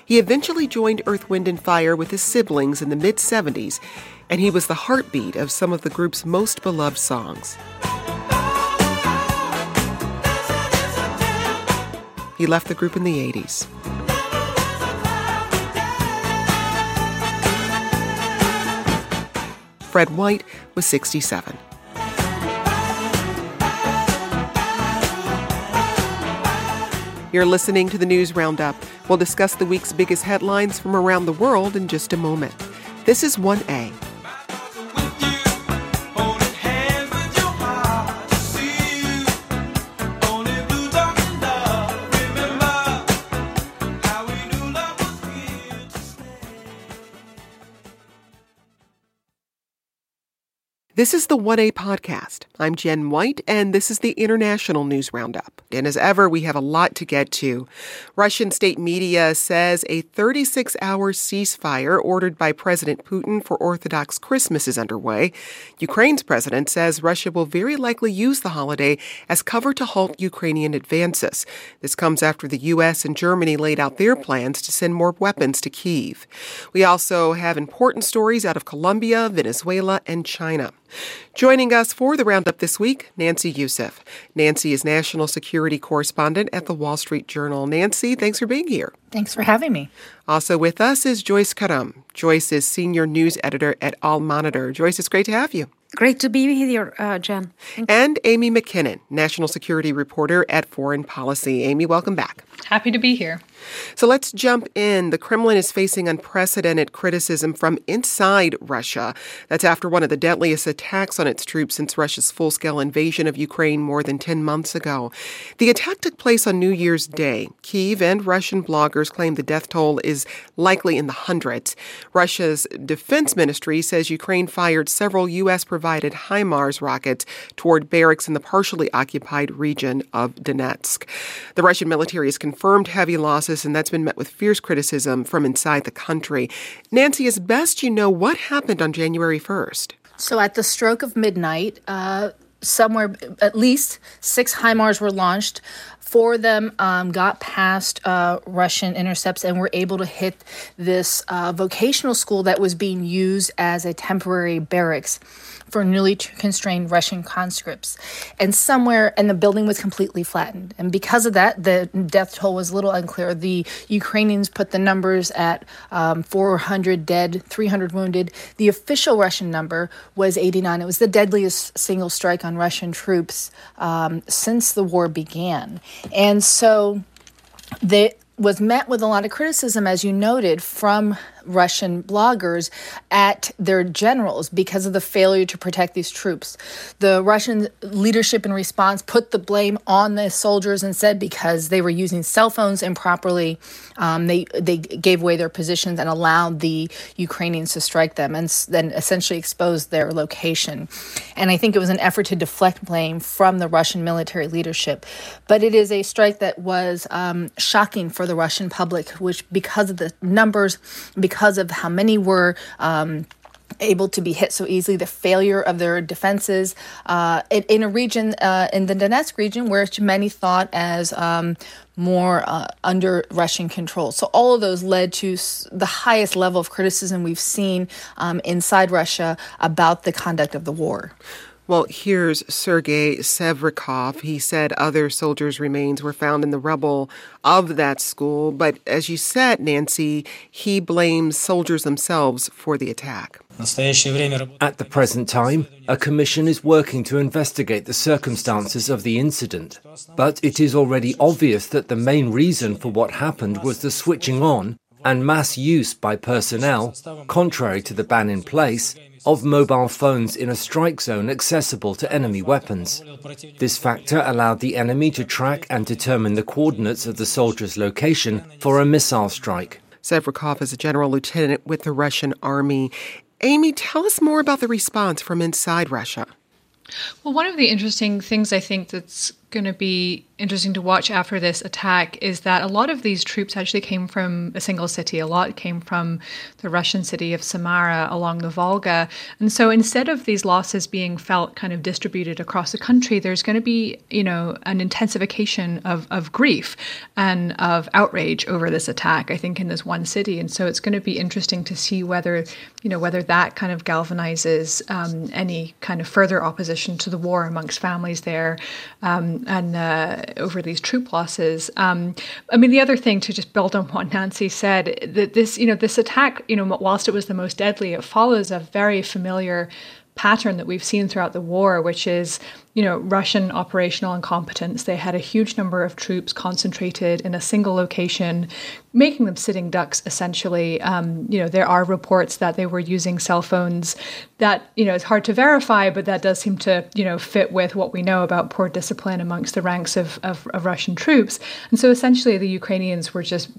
He eventually joined Earth, Wind, and Fire with his siblings in the mid-70s, and he was the heartbeat of some of the group's most beloved songs. He left the group in the 80s. Fred White was 67. You're listening to the News Roundup. We'll discuss the week's biggest headlines from around the world in just a moment. This is 1A. This is the 1A podcast. I'm Jen White, and this is the International News Roundup. And as ever, we have a lot to get to. Russian state media says a 36-hour ceasefire ordered by President Putin for Orthodox Christmas is underway. Ukraine's president says Russia will very likely use the holiday as cover to halt Ukrainian advances. This comes after the U.S. and Germany laid out their plans to send more weapons to Kyiv. We also have important stories out of Colombia, Venezuela, and China. Joining us for the roundup this week, Nancy Youssef. Nancy is national security correspondent at the Wall Street Journal. Nancy, thanks for being here. Thanks for having me. Also with us is Joyce Karam. Joyce is senior news editor at Al Monitor. Joyce, it's great to have you. Great to be here, Jen. And Amy McKinnon, national security reporter at Foreign Policy. Amy, welcome back. Happy to be here. So let's jump in. The Kremlin is facing unprecedented criticism from inside Russia. That's after one of the deadliest attacks on its troops since Russia's full-scale invasion of Ukraine more than 10 months ago. The attack took place on New Year's Day. Kyiv and Russian bloggers claim the death toll is likely in the hundreds. Russia's defense ministry says Ukraine fired several U.S.-provided HIMARS rockets toward barracks in the partially occupied region of Donetsk. The Russian military has confirmed heavy losses, and that's been met with fierce criticism from inside the country. Nancy, as best you know, what happened on January 1st? So at the stroke of midnight, somewhere at least six HIMARS were launched. Four of them got past Russian intercepts and were able to hit this vocational school that was being used as a temporary barracks for newly constrained Russian conscripts. And the building was completely flattened. And because of that, the death toll was a little unclear. The Ukrainians put the numbers at 400 dead, 300 wounded. The official Russian number was 89. It was the deadliest single strike on Russian troops since the war began. And so the was met with a lot of criticism, as you noted, from Russian bloggers at their generals because of the failure to protect these troops. The Russian leadership in response put the blame on the soldiers and said because they were using cell phones improperly, they gave away their positions and allowed the Ukrainians to strike them and then essentially exposed their location. And I think it was an effort to deflect blame from the Russian military leadership. But it is a strike that was shocking for the Russian public, which because of the numbers, because of how many were able to be hit so easily, the failure of their defenses in a region, in the Donetsk region, where many thought as more under Russian control. So all of those led to the highest level of criticism we've seen inside Russia about the conduct of the war. Well, here's Sergei Sevrikov. He said other soldiers' remains were found in the rubble of that school. But as you said, Nancy, he blames soldiers themselves for the attack. At the present time, a commission is working to investigate the circumstances of the incident. But it is already obvious that the main reason for what happened was the switching on and mass use by personnel, contrary to the ban in place, of mobile phones in a strike zone accessible to enemy weapons. This factor allowed the enemy to track and determine the coordinates of the soldiers' location for a missile strike. Sevrikov is a general lieutenant with the Russian army. Amy, tell us more about the response from inside Russia. Well, one of the interesting things I think that's going to be interesting to watch after this attack is that a lot of these troops actually came from a single city. A lot came from the Russian city of Samara along the Volga. And so instead of these losses being felt kind of distributed across the country, there's going to be, an intensification of grief and of outrage over this attack, I think, in this one city. And so it's going to be interesting to see whether that kind of galvanizes any kind of further opposition to the war amongst families there. And over these troop losses. The other thing, to just build on what Nancy said, that this attack, whilst it was the most deadly, it follows a very familiar pattern that we've seen throughout the war, which is, Russian operational incompetence. They had a huge number of troops concentrated in a single location, making them sitting ducks, essentially. There are reports that they were using cell phones that, it's hard to verify, but that does seem to, fit with what we know about poor discipline amongst the ranks of Russian troops. And so essentially the Ukrainians were just,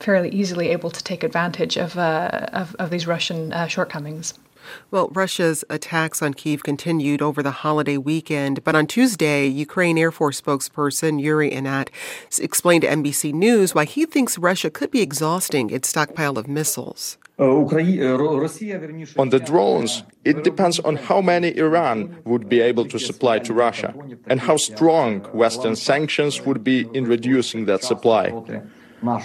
fairly easily able to take advantage of these Russian shortcomings. Well, Russia's attacks on Kyiv continued over the holiday weekend, but on Tuesday, Ukraine Air Force spokesperson Yuri Anat explained to NBC News why he thinks Russia could be exhausting its stockpile of missiles. On the drones, it depends on how many Iran would be able to supply to Russia and how strong Western sanctions would be in reducing that supply.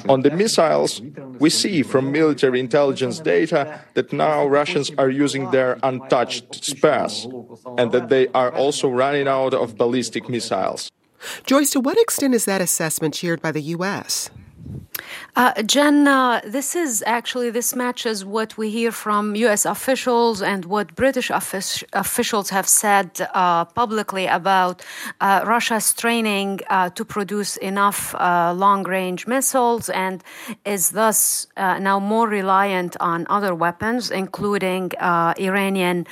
On the missiles, we see from military intelligence data that now Russians are using their untouched spares and that they are also running out of ballistic missiles. Joyce, to what extent is that assessment shared by the U.S.? Jen, this is actually, this matches what we hear from U.S. officials and what British officials have said publicly about Russia's training to produce enough long-range missiles and is thus now more reliant on other weapons, including Iranian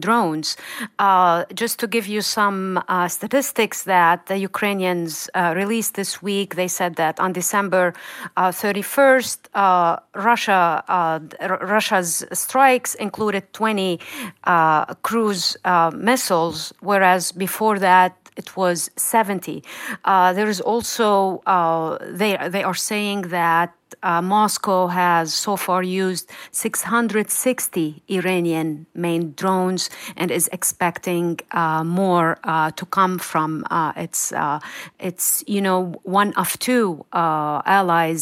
drones. Just to give you some statistics that the Ukrainians released this week, they said that on December 31st, Russia's strikes included 20 cruise missiles, whereas before that it was 70. There is also they are saying that Moscow has so far used 660 Iranian-made drones and is expecting more to come from its one of two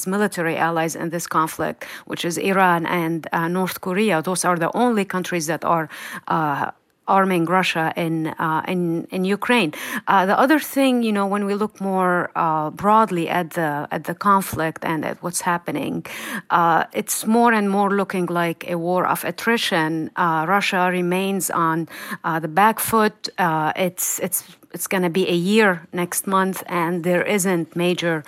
military allies in this conflict, which is Iran and North Korea. Those are the only countries that are arming Russia in Ukraine. The other thing, when we look more broadly at the conflict and at what's happening, it's more and more looking like a war of attrition. Russia remains on the back foot. It's going to be a year next month, and there isn't major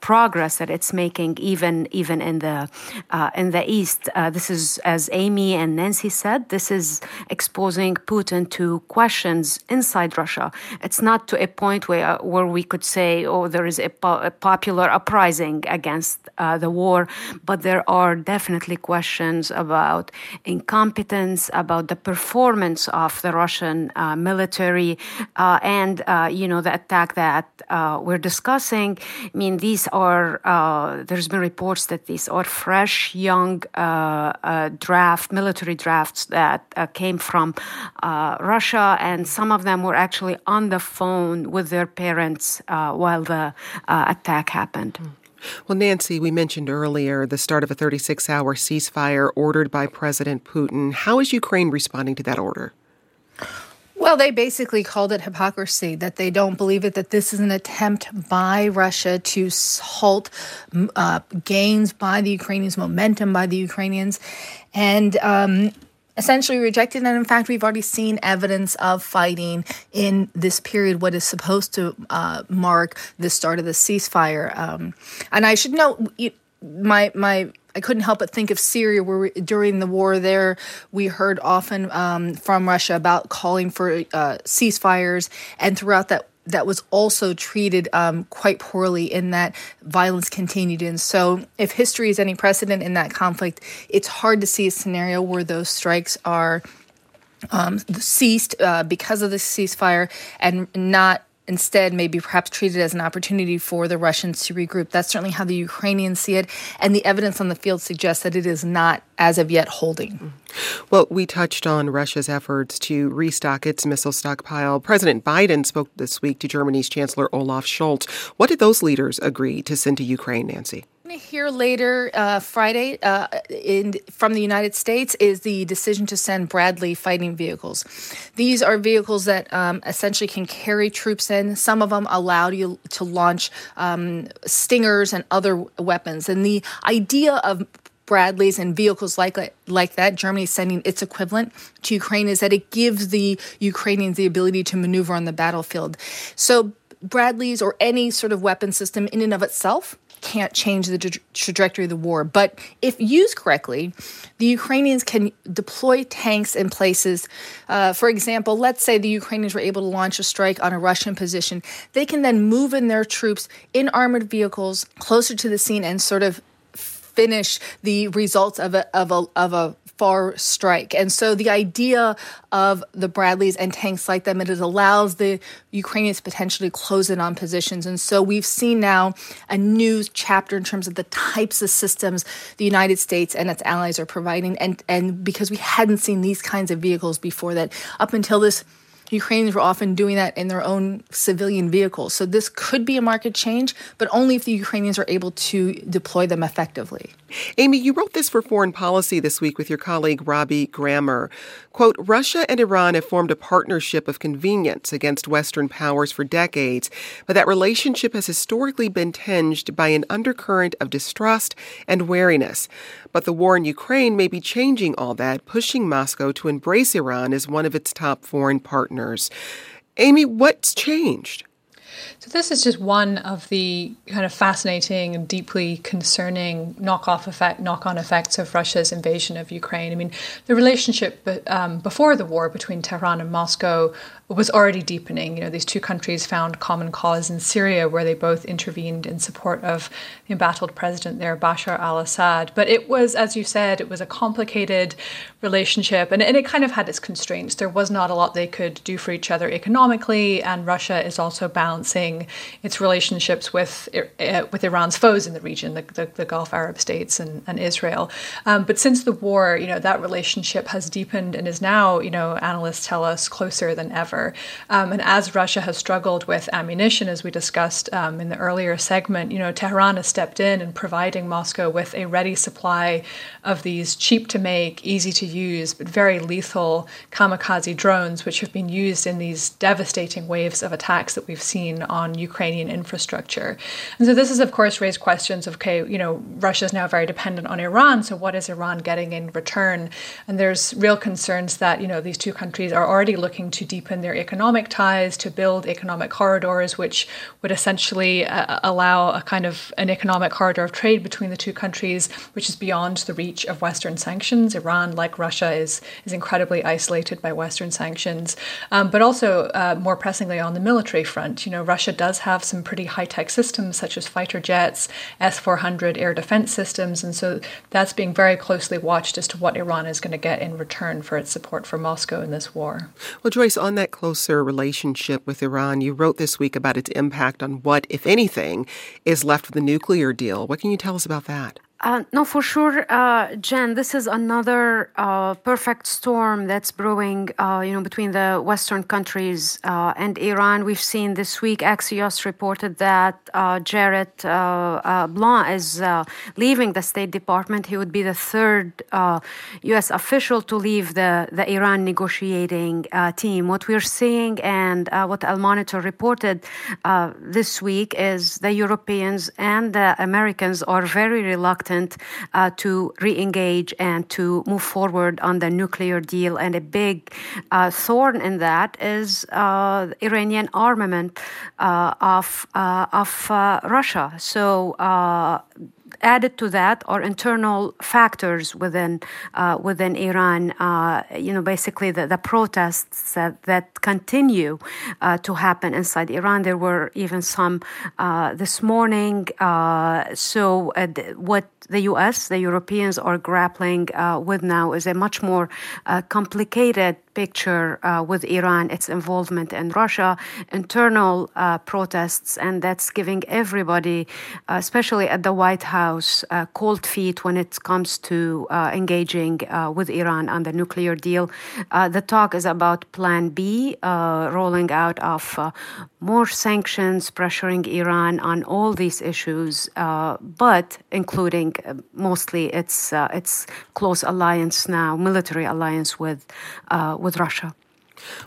progress that it's making, even in the East. This is, as Amy and Nancy said, this is exposing Putin to questions inside Russia. It's not to a point where we could say, there is a popular uprising against the war, but there are definitely questions about incompetence, about the performance of the Russian military. And the attack that we're discussing, these are, there's been reports that these are fresh, young military drafts that came from Russia, and some of them were actually on the phone with their parents while the attack happened. Well, Nancy, we mentioned earlier the start of a 36-hour ceasefire ordered by President Putin. How is Ukraine responding to that order? Well, they basically called it hypocrisy, that they don't believe it, that this is an attempt by Russia to halt gains by the Ukrainians, momentum by the Ukrainians, and essentially rejected. And in fact, we've already seen evidence of fighting in this period, what is supposed to mark the start of the ceasefire. And I should note, I couldn't help but think of Syria, where during the war there, we heard often from Russia about calling for ceasefires, and throughout that was also treated quite poorly in that violence continued. And so if history is any precedent in that conflict, it's hard to see a scenario where those strikes are ceased because of the ceasefire and not instead maybe perhaps treated as an opportunity for the Russians to regroup. That's certainly how the Ukrainians see it, and the evidence on the field suggests that it is not, as of yet, holding. Well, we touched on Russia's efforts to restock its missile stockpile. President Biden spoke this week to Germany's Chancellor Olaf Scholz. What did those leaders agree to send to Ukraine, Nancy? Going to hear later Friday from the United States is the decision to send Bradley fighting vehicles. These are vehicles that essentially can carry troops in. Some of them allow you to launch stingers and other weapons. And the idea of Bradleys and vehicles like that, Germany sending its equivalent to Ukraine, is that it gives the Ukrainians the ability to maneuver on the battlefield. So Bradleys or any sort of weapon system in and of itself can't change the trajectory of the war. But if used correctly, the Ukrainians can deploy tanks in places. For example, let's say the Ukrainians were able to launch a strike on a Russian position. They can then move in their troops in armored vehicles closer to the scene and sort of finish the results of a far strike. And so the idea of the Bradleys and tanks like them, it allows the Ukrainians potentially close in on positions. And so we've seen now a new chapter in terms of the types of systems the United States and its allies are providing. And because we hadn't seen these kinds of vehicles before that, up until this, Ukrainians were often doing that in their own civilian vehicles. So this could be a market change, but only if the Ukrainians are able to deploy them effectively. Amy, you wrote this for Foreign Policy this week with your colleague Robbie Grammer. Quote, Russia and Iran have formed a partnership of convenience against Western powers for decades, but that relationship has historically been tinged by an undercurrent of distrust and wariness. But the war in Ukraine may be changing all that, pushing Moscow to embrace Iran as one of its top foreign partners. Amy, what's changed? So this is just one of the kind of fascinating and deeply concerning knock-on effects of Russia's invasion of Ukraine. I mean, the relationship before the war between Tehran and Moscow was already deepening. You know, these two countries found common cause in Syria, where they both intervened in support of the embattled president there, Bashar al-Assad. But it was, as you said, it was a complicated relationship, and it kind of had its constraints. There was not a lot they could do for each other economically, and Russia is also balancing its relationships with Iran's foes in the region, the Gulf Arab states and Israel. But since the war, you know, that relationship has deepened and is now, you know, analysts tell us, closer than ever. And as Russia has struggled with ammunition, as we discussed in the earlier segment, you know, Tehran has stepped in providing Moscow with a ready supply of these cheap-to-make, easy-to-use, but very lethal kamikaze drones, which have been used in these devastating waves of attacks that we've seen on Ukrainian infrastructure. And so this has, of course, raised questions of, okay, you know, Russia is now very dependent on Iran, so what is Iran getting in return? And there's real concerns that, you know, these two countries are already looking to deepen their economic ties, to build economic corridors, which would essentially allow a kind of an economic corridor of trade between the two countries, which is beyond the reach of Western sanctions. Iran, like Russia, is incredibly isolated by Western sanctions, but also more pressingly on the military front. You know, Russia does have some pretty high-tech systems, such as fighter jets, S-400 air defense systems, and so that's being very closely watched as to what Iran is going to get in return for its support for Moscow in this war. Well, Joyce, on that closer relationship with Iran, you wrote this week about its impact on what, if anything, is left of the nuclear deal. What can you tell us about that? No, for sure, Jen, this is another perfect storm that's brewing, between the Western countries and Iran. We've seen this week, Axios reported that Jarrett Blount is leaving the State Department. He would be the third U.S. official to leave the Iran negotiating team. What we're seeing and what Al Monitor reported this week is the Europeans and the Americans are very reluctant to re-engage and to move forward on the nuclear deal. And a big thorn in that is Iranian armament of Russia. So added to that are internal factors within Iran, basically the protests that continue to happen inside Iran. There were even some this morning. So what the U.S., the Europeans are grappling with now is a much more complicated picture with Iran, its involvement in Russia, internal protests, and that's giving everybody, especially at the White House, cold feet when it comes to engaging with Iran on the nuclear deal. The talk is about Plan B, rolling out of more sanctions, pressuring Iran on all these issues, but including mostly its close alliance now, military alliance with Russia.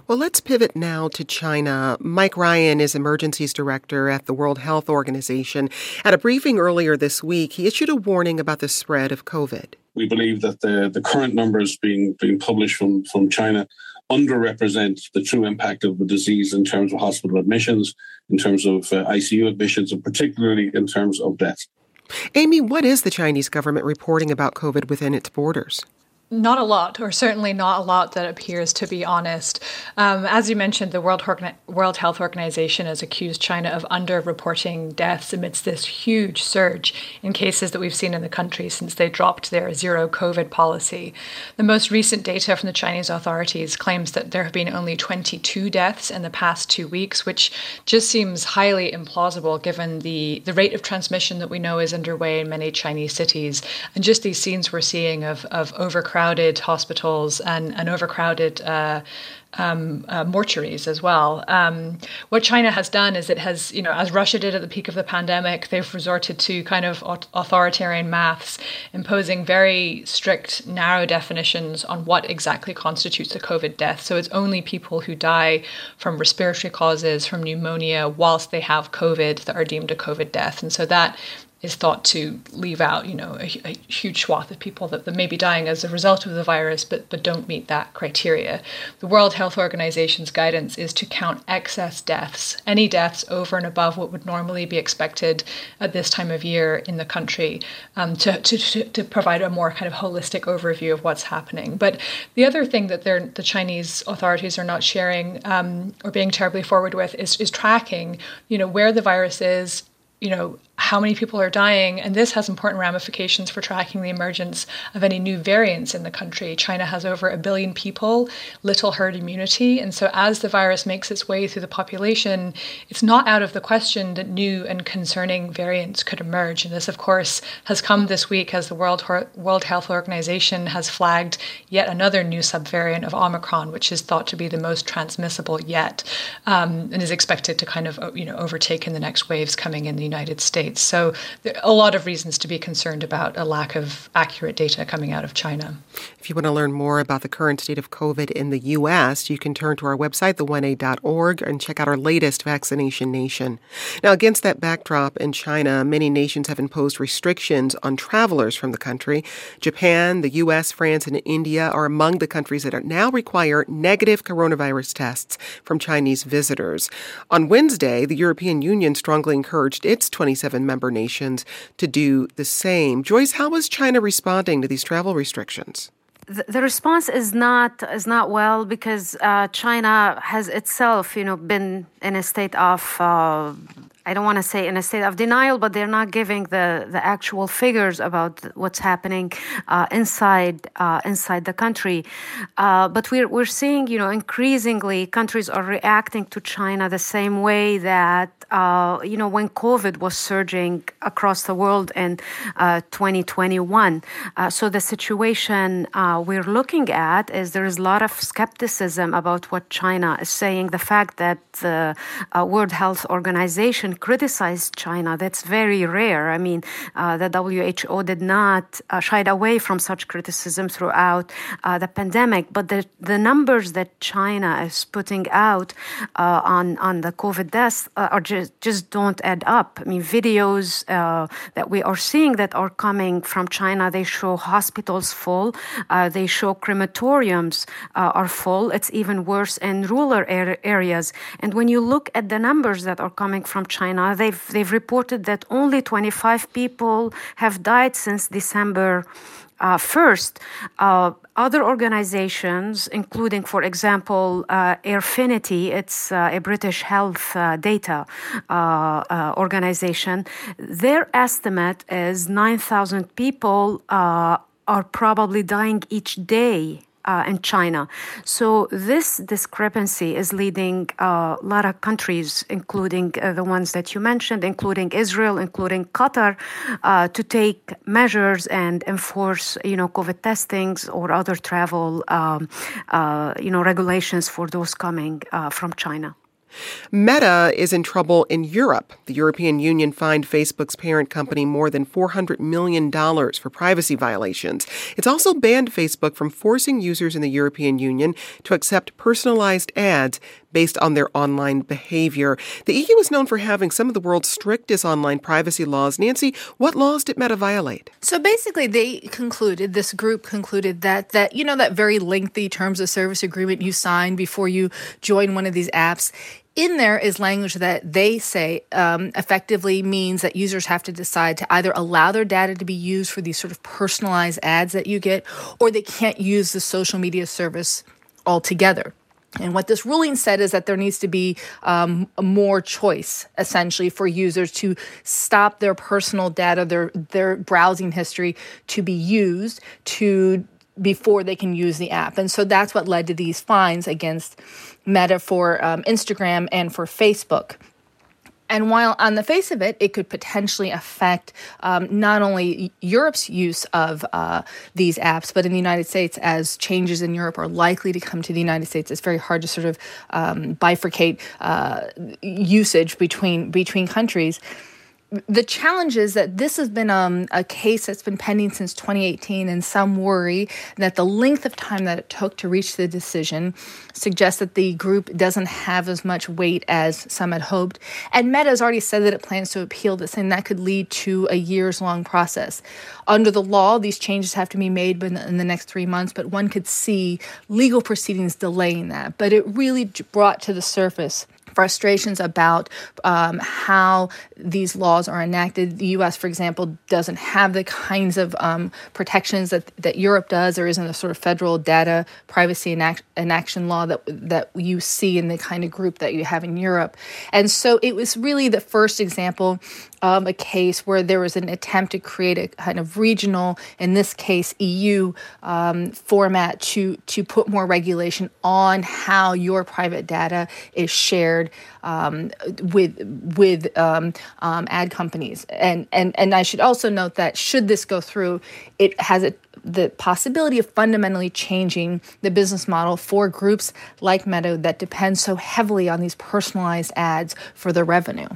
Well, let's pivot now to China. Mike Ryan is Emergencies Director at the World Health Organization. At a briefing earlier this week, he issued a warning about the spread of COVID. We believe that the current numbers being published from China underrepresent the true impact of the disease in terms of hospital admissions, in terms of ICU admissions, and particularly in terms of deaths. Amy, what is the Chinese government reporting about COVID within its borders? Not a lot, or certainly not a lot that appears to be honest. As you mentioned, the World Health Organization has accused China of underreporting deaths amidst this huge surge in cases that we've seen in the country since they dropped their zero COVID policy. The most recent data from the Chinese authorities claims that there have been only 22 deaths in the past 2 weeks, which just seems highly implausible given the rate of transmission that we know is underway in many Chinese cities, and just these scenes we're seeing of overcrowded hospitals and overcrowded mortuaries as well. What China has done is it has, as Russia did at the peak of the pandemic, they've resorted to kind of authoritarian maths, imposing very strict, narrow definitions on what exactly constitutes a COVID death. So it's only people who die from respiratory causes, from pneumonia, whilst they have COVID, that are deemed a COVID death. And so that is thought to leave out, a huge swath of people that may be dying as a result of the virus, but don't meet that criteria. The World Health Organization's guidance is to count excess deaths, any deaths over and above what would normally be expected at this time of year in the country, to provide a more kind of holistic overview of what's happening. But the other thing that the Chinese authorities are not sharing or being terribly forward with is tracking, where the virus is, how many people are dying, and this has important ramifications for tracking the emergence of any new variants in the country. China has over 1 billion people, little herd immunity, and so as the virus makes its way through the population, it's not out of the question that new and concerning variants could emerge. And this, of course, has come this week as the World Health Organization has flagged yet another new subvariant of Omicron, which is thought to be the most transmissible yet, and is expected to kind of overtake in the next waves coming in the United States. So there are a lot of reasons to be concerned about a lack of accurate data coming out of China. If you want to learn more about the current state of COVID in the U.S., you can turn to our website, the1a.org, and check out our latest Vaccination Nation. Now, against that backdrop in China, many nations have imposed restrictions on travelers from the country. Japan, the U.S., France, and India are among the countries that now require negative coronavirus tests from Chinese visitors. On Wednesday, the European Union strongly encouraged its 27 member nations to do the same. Joyce, how is China responding to these travel restrictions? The response is not well, because China has itself, been in a state of I don't want to say in a state of denial, but they're not giving the actual figures about what's happening inside the country. But we're seeing, increasingly countries are reacting to China the same way that when COVID was surging across the world in 2021. So the situation we're looking at is there is a lot of skepticism about what China is saying. The fact that the World Health Organization criticized China. That's very rare. I mean, the WHO did not shy away from such criticism throughout the pandemic. But the numbers that China is putting out on the COVID deaths are just don't add up. I mean, videos that we are seeing that are coming from China, they show hospitals full. They show crematoriums are full. It's even worse in rural areas. And when you look at the numbers that are coming from China, they've reported that only 25 people have died since December 1st. Other organizations, including, for example, Airfinity, it's a British health data organization, their estimate is 9,000 people are probably dying each day in China. So this discrepancy is leading a lot of countries, including the ones that you mentioned, including Israel, including Qatar, to take measures and enforce, COVID testings or other travel, regulations for those coming from China. Meta is in trouble in Europe. The European Union fined Facebook's parent company more than $400 million for privacy violations. It's also banned Facebook from forcing users in the European Union to accept personalized ads based on their online behavior. The EU is known for having some of the world's strictest online privacy laws. Nancy, what laws did Meta violate? So basically, this group concluded that that very lengthy terms of service agreement you sign before you join one of these apps. In there is language that they say effectively means that users have to decide to either allow their data to be used for these sort of personalized ads that you get, or they can't use the social media service altogether. And what this ruling said is that there needs to be more choice, essentially, for users to stop their personal data, their browsing history, to be used before they can use the app. And so that's what led to these fines against Meta for Instagram and for Facebook. And while on the face of it, it could potentially affect not only Europe's use of these apps, but in the United States, as changes in Europe are likely to come to the United States, it's very hard to sort of bifurcate usage between countries. The challenge is that this has been a case that's been pending since 2018, and some worry that the length of time that it took to reach the decision suggests that the group doesn't have as much weight as some had hoped. And Meta has already said that it plans to appeal this, and that could lead to a years-long process. Under the law, these changes have to be made in the next 3 months, but one could see legal proceedings delaying that. But it really brought to the surface frustrations about how these laws are enacted. The U.S., for example, doesn't have the kinds of protections that Europe does. There isn't a sort of federal data privacy inaction law that you see in the kind of group that you have in Europe. And so it was really the first example of a case where there was an attempt to create a kind of regional, in this case, EU format to put more regulation on how your private data is shared with ad companies. And I should also note that should this go through, it has the possibility of fundamentally changing the business model for groups like Meta that depend so heavily on these personalized ads for their revenue.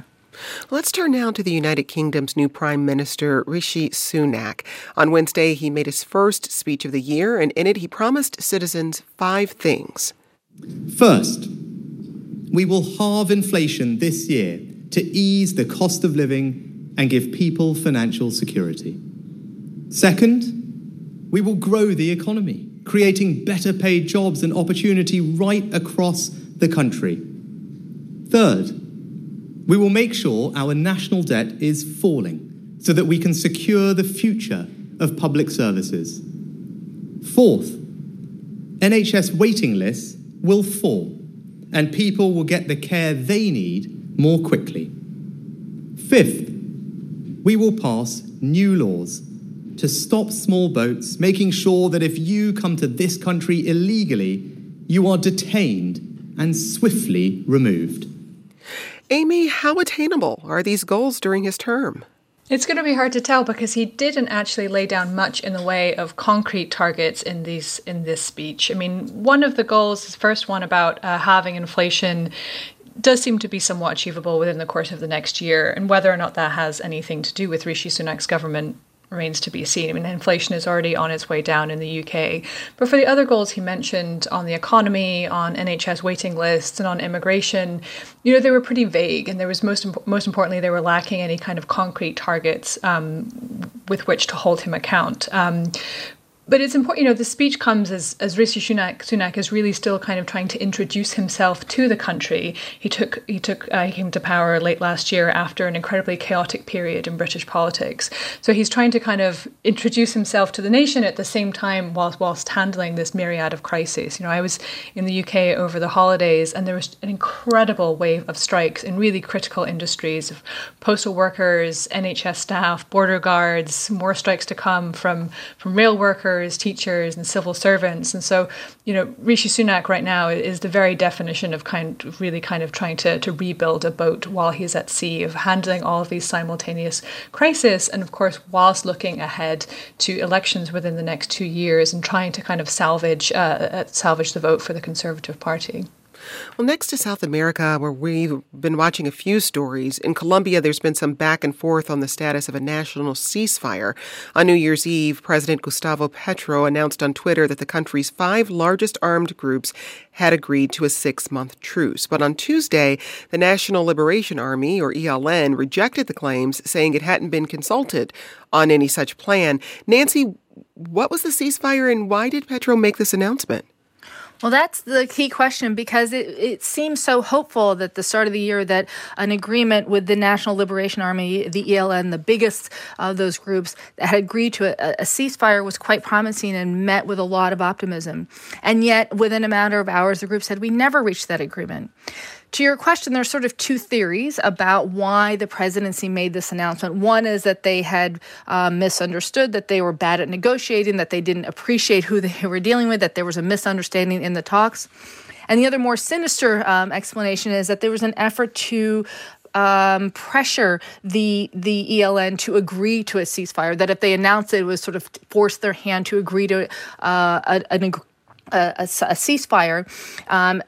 Let's turn now to the United Kingdom's new Prime Minister, Rishi Sunak. On Wednesday, he made his first speech of the year, and in it, he promised citizens 5 things. First, we will halve inflation this year to ease the cost of living and give people financial security. Second, we will grow the economy, creating better paid jobs and opportunity right across the country. Third, we will make sure our national debt is falling so that we can secure the future of public services. Fourth, NHS waiting lists will fall, and people will get the care they need more quickly. Fifth, we will pass new laws to stop small boats, making sure that if you come to this country illegally, you are detained and swiftly removed. Amy, how attainable are these goals during his term? It's going to be hard to tell because he didn't actually lay down much in the way of concrete targets in this speech. I mean, one of the goals, his first one about halving inflation, does seem to be somewhat achievable within the course of the next year. And whether or not that has anything to do with Rishi Sunak's government remains to be seen. I mean, inflation is already on its way down in the UK. But for the other goals he mentioned on the economy, on NHS waiting lists, and on immigration, you know, they were pretty vague. And there was most importantly, they were lacking any kind of concrete targets with which to hold him account. But it's important, you know, the speech comes as Rishi Sunak is really still kind of trying to introduce himself to the country. He came to power late last year after an incredibly chaotic period in British politics. So he's trying to kind of introduce himself to the nation at the same time whilst handling this myriad of crises. You know, I was in the UK over the holidays, and there was an incredible wave of strikes in really critical industries of postal workers, NHS staff, border guards, more strikes to come from rail workers, teachers, and civil servants. And so, you know, Rishi Sunak right now is the very definition of really trying to rebuild a boat while he's at sea, of handling all of these simultaneous crises. And of course, whilst looking ahead to elections within the next 2 years and trying to kind of salvage the vote for the Conservative Party. Well, next to South America, where we've been watching a few stories. In Colombia, there's been some back and forth on the status of a national ceasefire. On New Year's Eve, President Gustavo Petro announced on Twitter that the country's 5 largest armed groups had agreed to a 6-month truce. But on Tuesday, the National Liberation Army, or ELN, rejected the claims, saying it hadn't been consulted on any such plan. Nancy, what was the ceasefire and why did Petro make this announcement? Well, that's the key question, because it seems so hopeful that the start of the year that an agreement with the National Liberation Army, the ELN, the biggest of those groups that had agreed to a ceasefire, was quite promising and met with a lot of optimism. And yet, within a matter of hours, the group said, "We never reached that agreement." To your question, there's sort of 2 theories about why the presidency made this announcement. One is that they had misunderstood, that they were bad at negotiating, that they didn't appreciate who they were dealing with, that there was a misunderstanding in the talks. And the other more sinister explanation is that there was an effort to pressure the ELN to agree to a ceasefire, that if they announced it, it was sort of force their hand to agree to a ceasefire.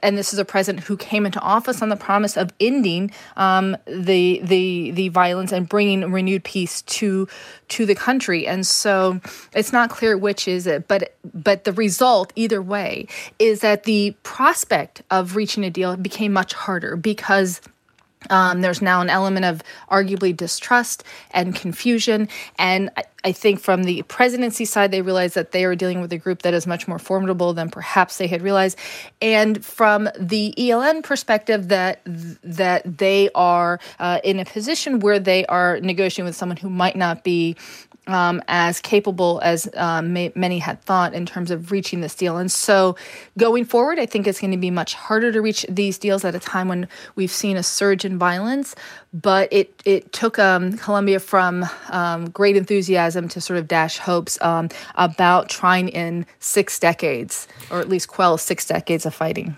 And this is a president who came into office on the promise of ending the violence and bringing renewed peace to the country. And so it's not clear which is it, but the result either way is that the prospect of reaching a deal became much harder because there's now an element of arguably distrust and confusion. And I think from the presidency side, they realize that they are dealing with a group that is much more formidable than perhaps they had realized. And from the ELN perspective, that they are in a position where they are negotiating with someone who might not be as capable as many had thought in terms of reaching this deal. And so going forward, I think it's going to be much harder to reach these deals at a time when we've seen a surge in violence. But it took Colombia from great enthusiasm to sort of dash hopes about trying in 6 decades, or at least quell 6 decades of fighting.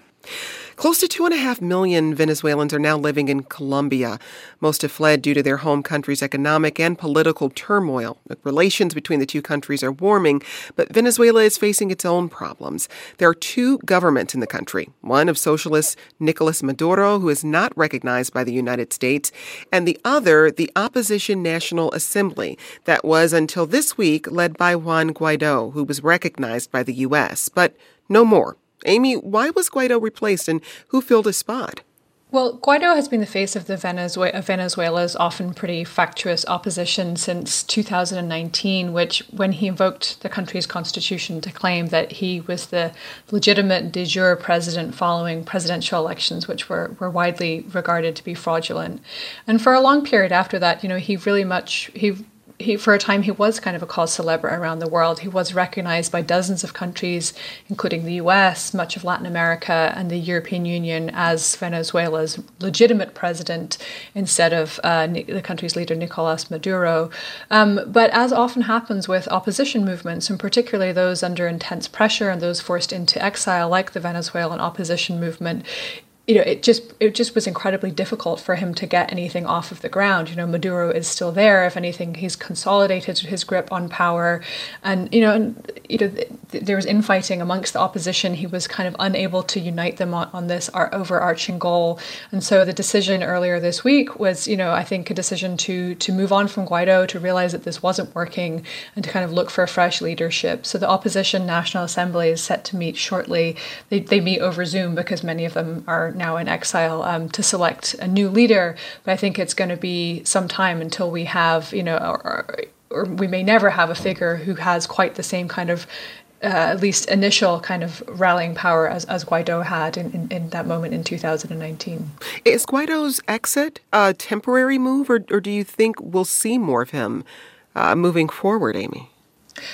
Close to 2.5 million Venezuelans are now living in Colombia. Most have fled due to their home country's economic and political turmoil. Relations between the two countries are warming, but Venezuela is facing its own problems. There are two governments in the country, one of socialist Nicolas Maduro, who is not recognized by the United States, and the other, the opposition National Assembly, that was until this week led by Juan Guaido, who was recognized by the U.S., but no more. Amy, why was Guaido replaced and who filled his spot? Well, Guaido has been the face of Venezuela's often pretty factious opposition since 2019, which, when he invoked the country's constitution to claim that he was the legitimate de jure president following presidential elections, which were widely regarded to be fraudulent. And for a long period after that, he was kind of a cause célèbre around the world. He was recognized by dozens of countries, including the US, much of Latin America, and the European Union as Venezuela's legitimate president instead of the country's leader, Nicolas Maduro. But as often happens with opposition movements, and particularly those under intense pressure and those forced into exile, like the Venezuelan opposition movement, it just was incredibly difficult for him to get anything off of the ground. Maduro is still there. If anything, he's consolidated his grip on power, and there was infighting amongst the opposition. He was kind of unable to unite them on this overarching goal. And so the decision earlier this week was, I think, a decision to move on from Guaido, to realize that this wasn't working, and to kind of look for a fresh leadership. So the opposition National Assembly is set to meet shortly. They meet over Zoom because many of them are now in exile, to select a new leader. But I think it's going to be some time until we have, or we may never have a figure who has quite the same kind of, at least initial kind of rallying power as Guaido had in that moment in 2019. Is Guaido's exit a temporary move, or do you think we'll see more of him moving forward, Amy?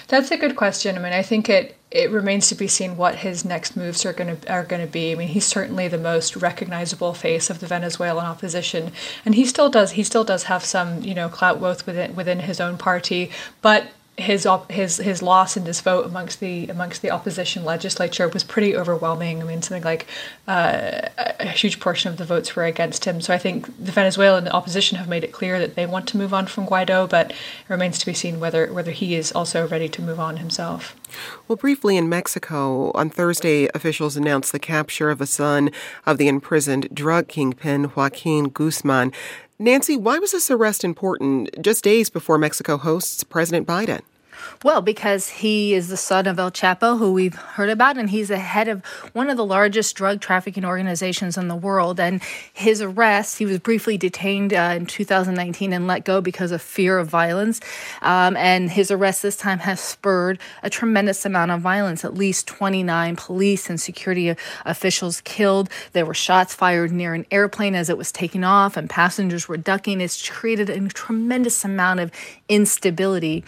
That's a good question. I mean, I think it remains to be seen what his next moves are going to be. I mean, he's certainly the most recognizable face of the Venezuelan opposition, and he still does have some clout both within his own party, but his loss and his vote amongst the opposition legislature was pretty overwhelming. I mean, something like a huge portion of the votes were against him. So I think the Venezuelan opposition have made it clear that they want to move on from Guaido, but it remains to be seen whether he is also ready to move on himself. Well, briefly in Mexico, on Thursday, officials announced the capture of a son of the imprisoned drug kingpin Joaquin Guzman. Nancy, why was this arrest important just days before Mexico hosts President Biden? Well, because he is the son of El Chapo, who we've heard about, and he's the head of one of the largest drug trafficking organizations in the world. And his arrest, he was briefly detained in 2019 and let go because of fear of violence. And his arrest this time has spurred a tremendous amount of violence. At least 29 police and security officials killed. There were shots fired near an airplane as it was taking off, and passengers were ducking. It's created a tremendous amount of instability.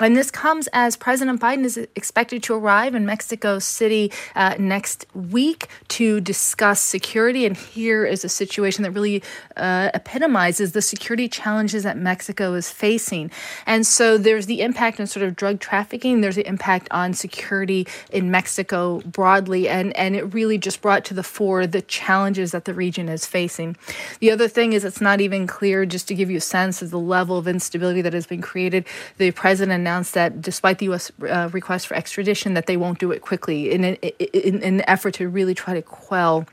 And this comes as President Biden is expected to arrive in Mexico City next week to discuss security. And here is a situation that really epitomizes the security challenges that Mexico is facing. And so there's the impact on sort of drug trafficking. There's the impact on security in Mexico broadly. And it really just brought to the fore the challenges that the region is facing. The other thing is it's not even clear, just to give you a sense of the level of instability that has been created. The president announced that despite the U.S. Request for extradition, that they won't do it quickly in an effort to really try to quell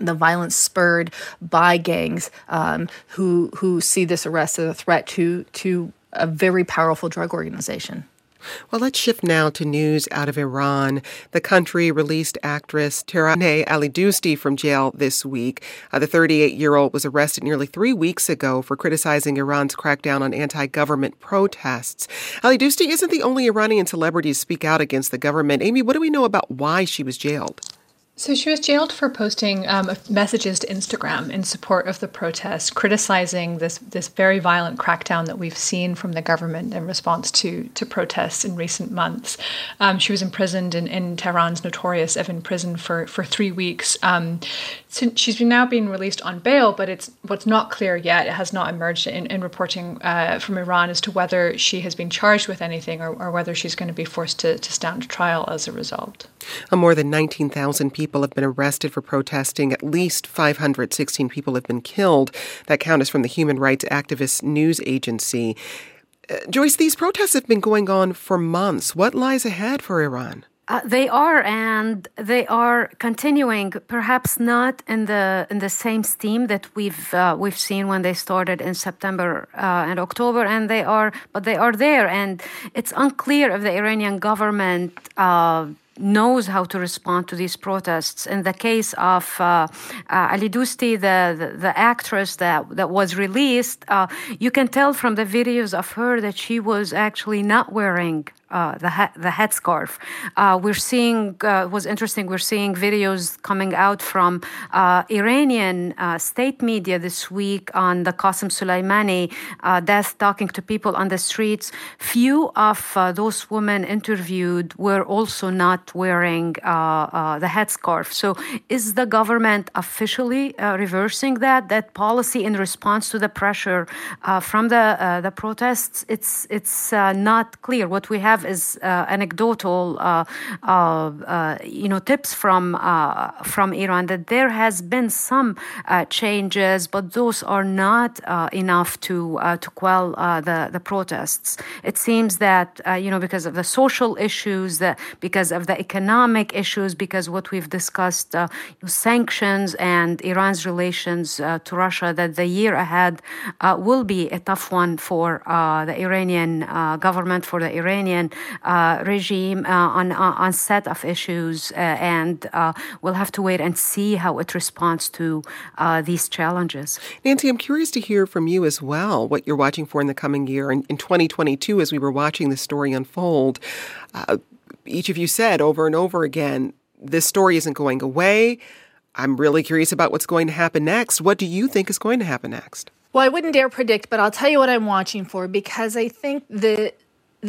the violence spurred by gangs who see this arrest as a threat to a very powerful drug organization. Well, let's shift now to news out of Iran. The country released actress Taraneh Ali-Dosti from jail this week. The 38-year-old was arrested nearly 3 weeks ago for criticizing Iran's crackdown on anti-government protests. Ali-Dosti isn't the only Iranian celebrity to speak out against the government. Amy, what do we know about why she was jailed? So she was jailed for posting messages to Instagram in support of the protest, criticizing this very violent crackdown that we've seen from the government in response to protests in recent months. She was imprisoned in Tehran's notorious Evin prison for 3 weeks. So she's now being released on bail, but it's what's not clear yet. It has not emerged in reporting from Iran as to whether she has been charged with anything or whether she's going to be forced to stand trial as a result. More than 19,000 people have been arrested for protesting. At least 516 people have been killed. That count is from the human rights activist news agency. Joyce, these protests have been going on for months. What lies ahead for Iran? They are, and they are continuing, perhaps not in the same steam that we've seen when they started in September and October, but they are there, and it's unclear if the Iranian government knows how to respond to these protests. In the case of Ali-Dosti, the actress that was released, you can tell from the videos of her that she was actually not wearing the headscarf. It was interesting, we're seeing videos coming out from Iranian state media this week on the Qasem Soleimani death, talking to people on the streets. Few of those women interviewed were also not wearing the headscarf. So is the government officially reversing that policy in response to the pressure from the protests? It's not clear. What we have is anecdotal, tips from Iran that there has been some changes, but those are not enough to quell the protests. It seems that because of the social issues, because of the economic issues, because what we've discussed, sanctions and Iran's relations to Russia, that the year ahead will be a tough one for the Iranian government, for the Iranian regime on set of issues, and we'll have to wait and see how it responds to these challenges. Nancy, I'm curious to hear from you as well what you're watching for in the coming year. In 2022, as we were watching this story unfold, each of you said over and over again, this story isn't going away. I'm really curious about what's going to happen next. What do you think is going to happen next? Well, I wouldn't dare predict, but I'll tell you what I'm watching for, because I think the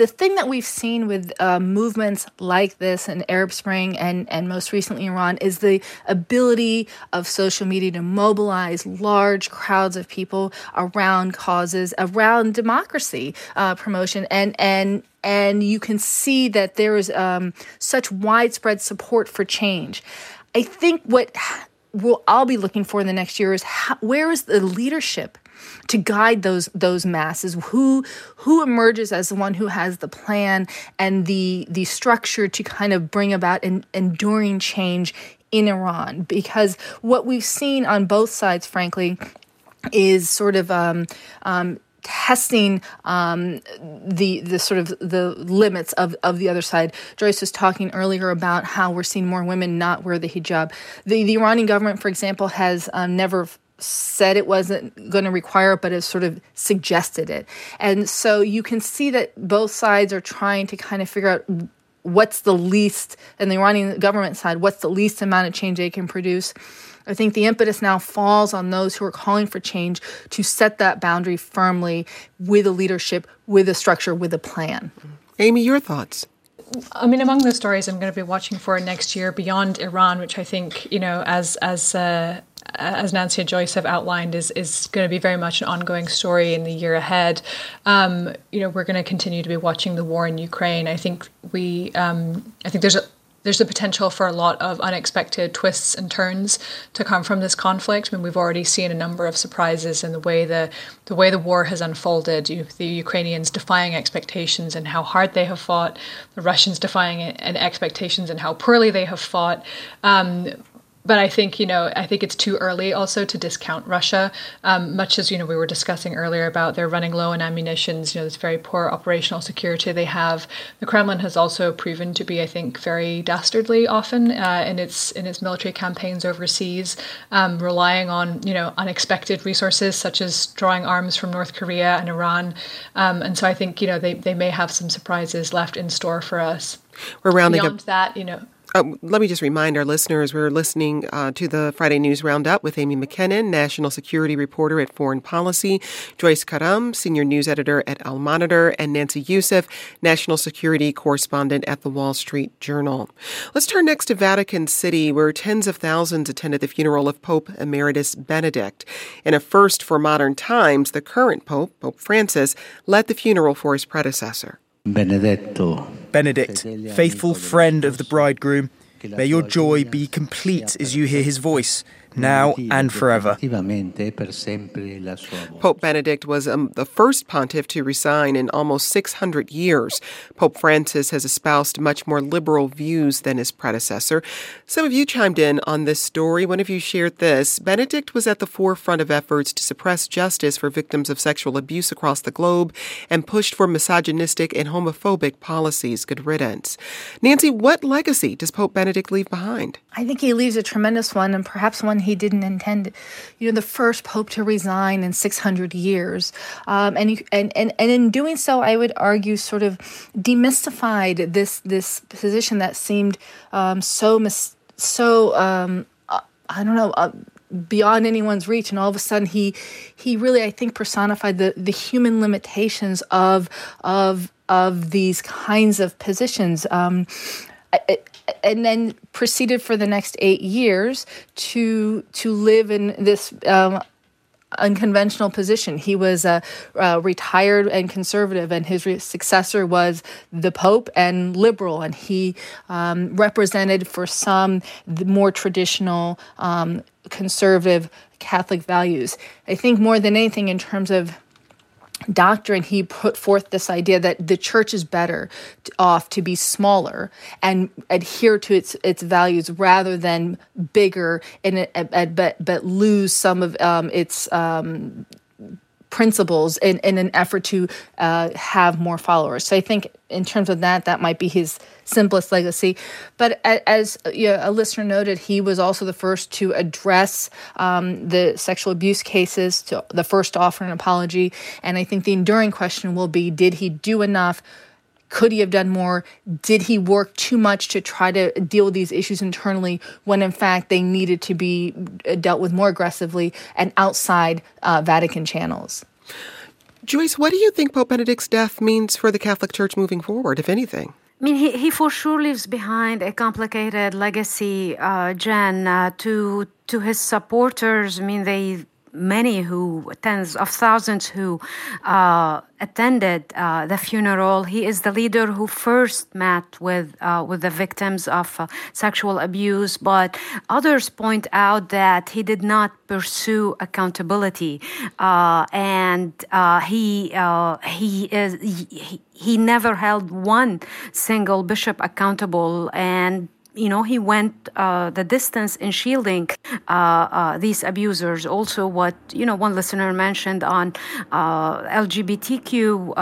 thing that we've seen with movements like this in Arab Spring and most recently Iran is the ability of social media to mobilize large crowds of people around causes, around democracy promotion, and you can see that there is such widespread support for change. I think what I'll be looking for in the next year is where is the leadership to guide those masses, who emerges as the one who has the plan and the structure to kind of bring about an enduring change in Iran. Because what we've seen on both sides, frankly, is sort of testing the sort of the limits of the other side. Joyce was talking earlier about how we're seeing more women not wear the hijab. The Iranian government, for example, has never said it wasn't going to require it, but it sort of suggested it. And so you can see that both sides are trying to kind of figure out what's the least, and the Iranian government side, what's the least amount of change they can produce. I think the impetus now falls on those who are calling for change to set that boundary firmly with a leadership, with a structure, with a plan. Amy, your thoughts? I mean, among those stories I'm going to be watching for next year beyond Iran, which I think, you know, as Nancy and Joyce have outlined, is going to be very much an ongoing story in the year ahead. You know, we're going to continue to be watching the war in Ukraine. I think we, I think there's the potential for a lot of unexpected twists and turns to come from this conflict. I mean, we've already seen a number of surprises in the way the war has unfolded. The Ukrainians defying expectations and how hard they have fought, the Russians defying expectations and how poorly they have fought. But I think, you know, I think it's too early also to discount Russia, much as, you know, we were discussing earlier about they're running low on ammunition, you know, this very poor operational security they have. The Kremlin has also proven to be, I think, very dastardly often in its military campaigns overseas, relying on, you know, unexpected resources such as drawing arms from North Korea and Iran. And so I think, you know, they may have some surprises left in store for us. We're rounding up. Beyond that, you know. Let me just remind our listeners, we're listening to the Friday News Roundup with Amy McKinnon, National Security Reporter at Foreign Policy, Joyce Karam, Senior News Editor at Al Monitor, and Nancy Youssef, National Security Correspondent at the Wall Street Journal. Let's turn next to Vatican City, where tens of thousands attended the funeral of Pope Emeritus Benedict. In a first for modern times, the current Pope, Pope Francis, led the funeral for his predecessor. Benedict, faithful friend of the bridegroom, may your joy be complete as you hear his voice, now and forever. Pope Benedict was the first pontiff to resign in almost 600 years. Pope Francis has espoused much more liberal views than his predecessor. Some of you chimed in on this story. One of you shared this. Benedict was at the forefront of efforts to suppress justice for victims of sexual abuse across the globe and pushed for misogynistic and homophobic policies. Good riddance. Nancy, what legacy does Pope Benedict leave behind? I think he leaves a tremendous one, and perhaps one he didn't intend. You know, the first pope to resign in 600 years. And in doing so, I would argue sort of demystified this position that seemed beyond anyone's reach, and all of a sudden he really, I think, personified the human limitations of these kinds of positions. And then proceeded for the next 8 years to live in this unconventional position. He was retired and conservative, and his successor was the Pope and liberal, and he represented for some the more traditional conservative Catholic values. I think more than anything in terms of doctrine, he put forth this idea that the church is better off to be smaller and adhere to its values rather than bigger, but lose some of its principles in an effort to have more followers. So I think in terms of that might be his simplest legacy. But as you know, a listener noted, he was also the first to address the sexual abuse cases, the first to offer an apology. And I think the enduring question will be, did he do enough? Could he have done more? Did he work too much to try to deal with these issues internally when, in fact, they needed to be dealt with more aggressively and outside Vatican channels? Joyce, what do you think Pope Benedict's death means for the Catholic Church moving forward, if anything? I mean, he for sure leaves behind a complicated legacy, Jen, to his supporters. I mean, tens of thousands who attended the funeral. He is the leader who first met with the victims of sexual abuse, but others point out that he did not pursue accountability, and he never held one single bishop accountable, and you know, he went the distance in shielding these abusers. Also, what, you know, one listener mentioned on LGBTQ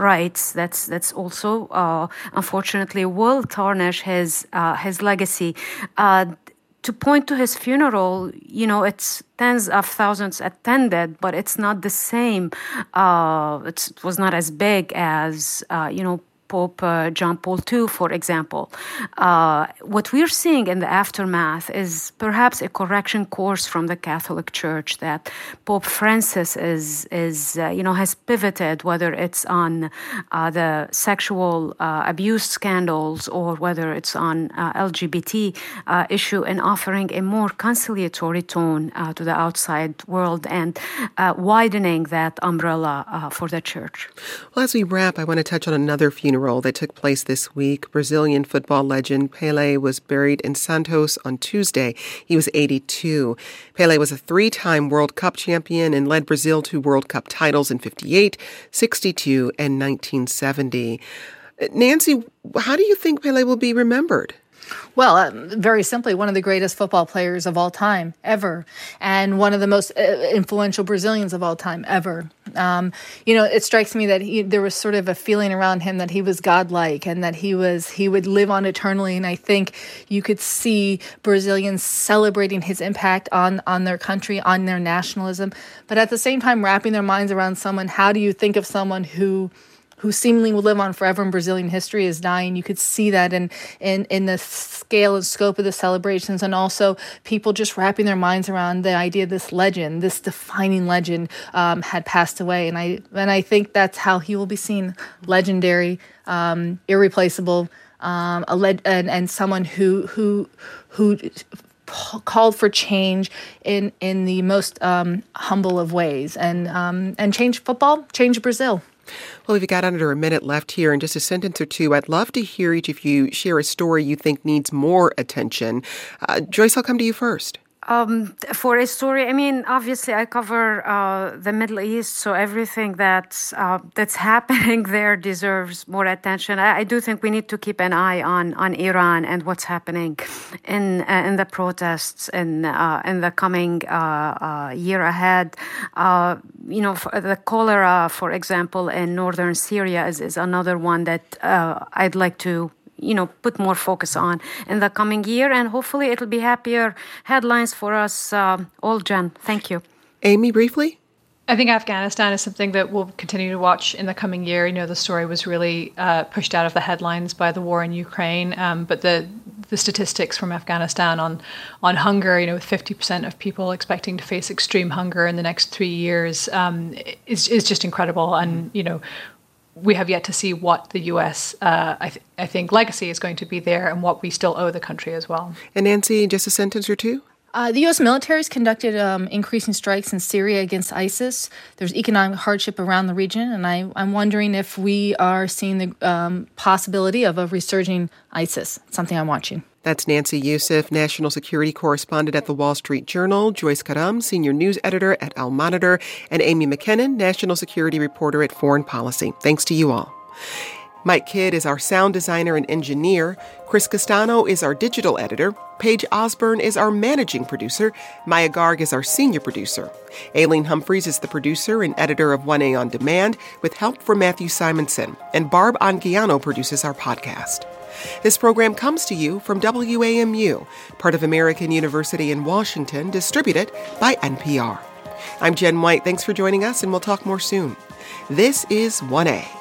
rights, that's also, unfortunately, will tarnish his legacy. To point to his funeral, you know, it's tens of thousands attended, but it's not the same. It was not as big as, Pope John Paul II, for example. What we're seeing in the aftermath is perhaps a correction course from the Catholic Church that Pope Francis has pivoted, whether it's on the sexual abuse scandals or whether it's on LGBT issue, and offering a more conciliatory tone to the outside world and widening that umbrella for the church. Well, as we wrap, I want to touch on another funeral that took place this week. Brazilian football legend Pelé was buried in Santos on Tuesday. He was 82. Pelé was a three-time World Cup champion and led Brazil to World Cup titles in 58, 62, and 1970. Nancy, how do you think Pelé will be remembered? Well, very simply, one of the greatest football players of all time, ever, and one of the most influential Brazilians of all time, ever. It strikes me that there was sort of a feeling around him that he was godlike and that he would live on eternally. And I think you could see Brazilians celebrating his impact on their country, on their nationalism, but at the same time wrapping their minds around someone. How do you think of someone who seemingly will live on forever in Brazilian history is dying? You could see that in the scale and scope of the celebrations, and also people just wrapping their minds around the idea of this legend, this defining legend, had passed away. And I think that's how he will be seen: legendary, irreplaceable, and someone who called for change in the most humble of ways, and changed football, changed Brazil. Well, we've got under a minute left here, and just a sentence or two. I'd love to hear each of you share a story you think needs more attention. Joyce, I'll come to you first. For a story, obviously I cover the Middle East, so everything that's happening there deserves more attention. I do think we need to keep an eye on Iran and what's happening in the protests in the coming year ahead. The cholera, for example, in northern Syria is another one that I'd like to put more focus on in the coming year, and hopefully it'll be happier headlines for us all, Jen. Thank you. Amy, briefly? I think Afghanistan is something that we'll continue to watch in the coming year. The story was really pushed out of the headlines by the war in Ukraine, but the statistics from Afghanistan on hunger, with 50% of people expecting to face extreme hunger in the next 3 years, is just incredible. And, we have yet to see what the U.S., I think, legacy is going to be there, and what we still owe the country as well. And Nancy, just a sentence or two? The U.S. military has conducted increasing strikes in Syria against ISIS. There's economic hardship around the region, and I'm wondering if we are seeing the possibility of a resurging ISIS. It's something I'm watching. That's Nancy Youssef, national security correspondent at The Wall Street Journal, Joyce Karam, senior news editor at Al Monitor, and Amy McKinnon, national security reporter at Foreign Policy. Thanks to you all. Mike Kidd is our sound designer and engineer. Chris Castano is our digital editor. Paige Osborne is our managing producer. Maya Garg is our senior producer. Aileen Humphreys is the producer and editor of 1A On Demand, with help from Matthew Simonson. And Barb Anguiano produces our podcast. This program comes to you from WAMU, part of American University in Washington, distributed by NPR. I'm Jen White. Thanks for joining us, and we'll talk more soon. This is 1A.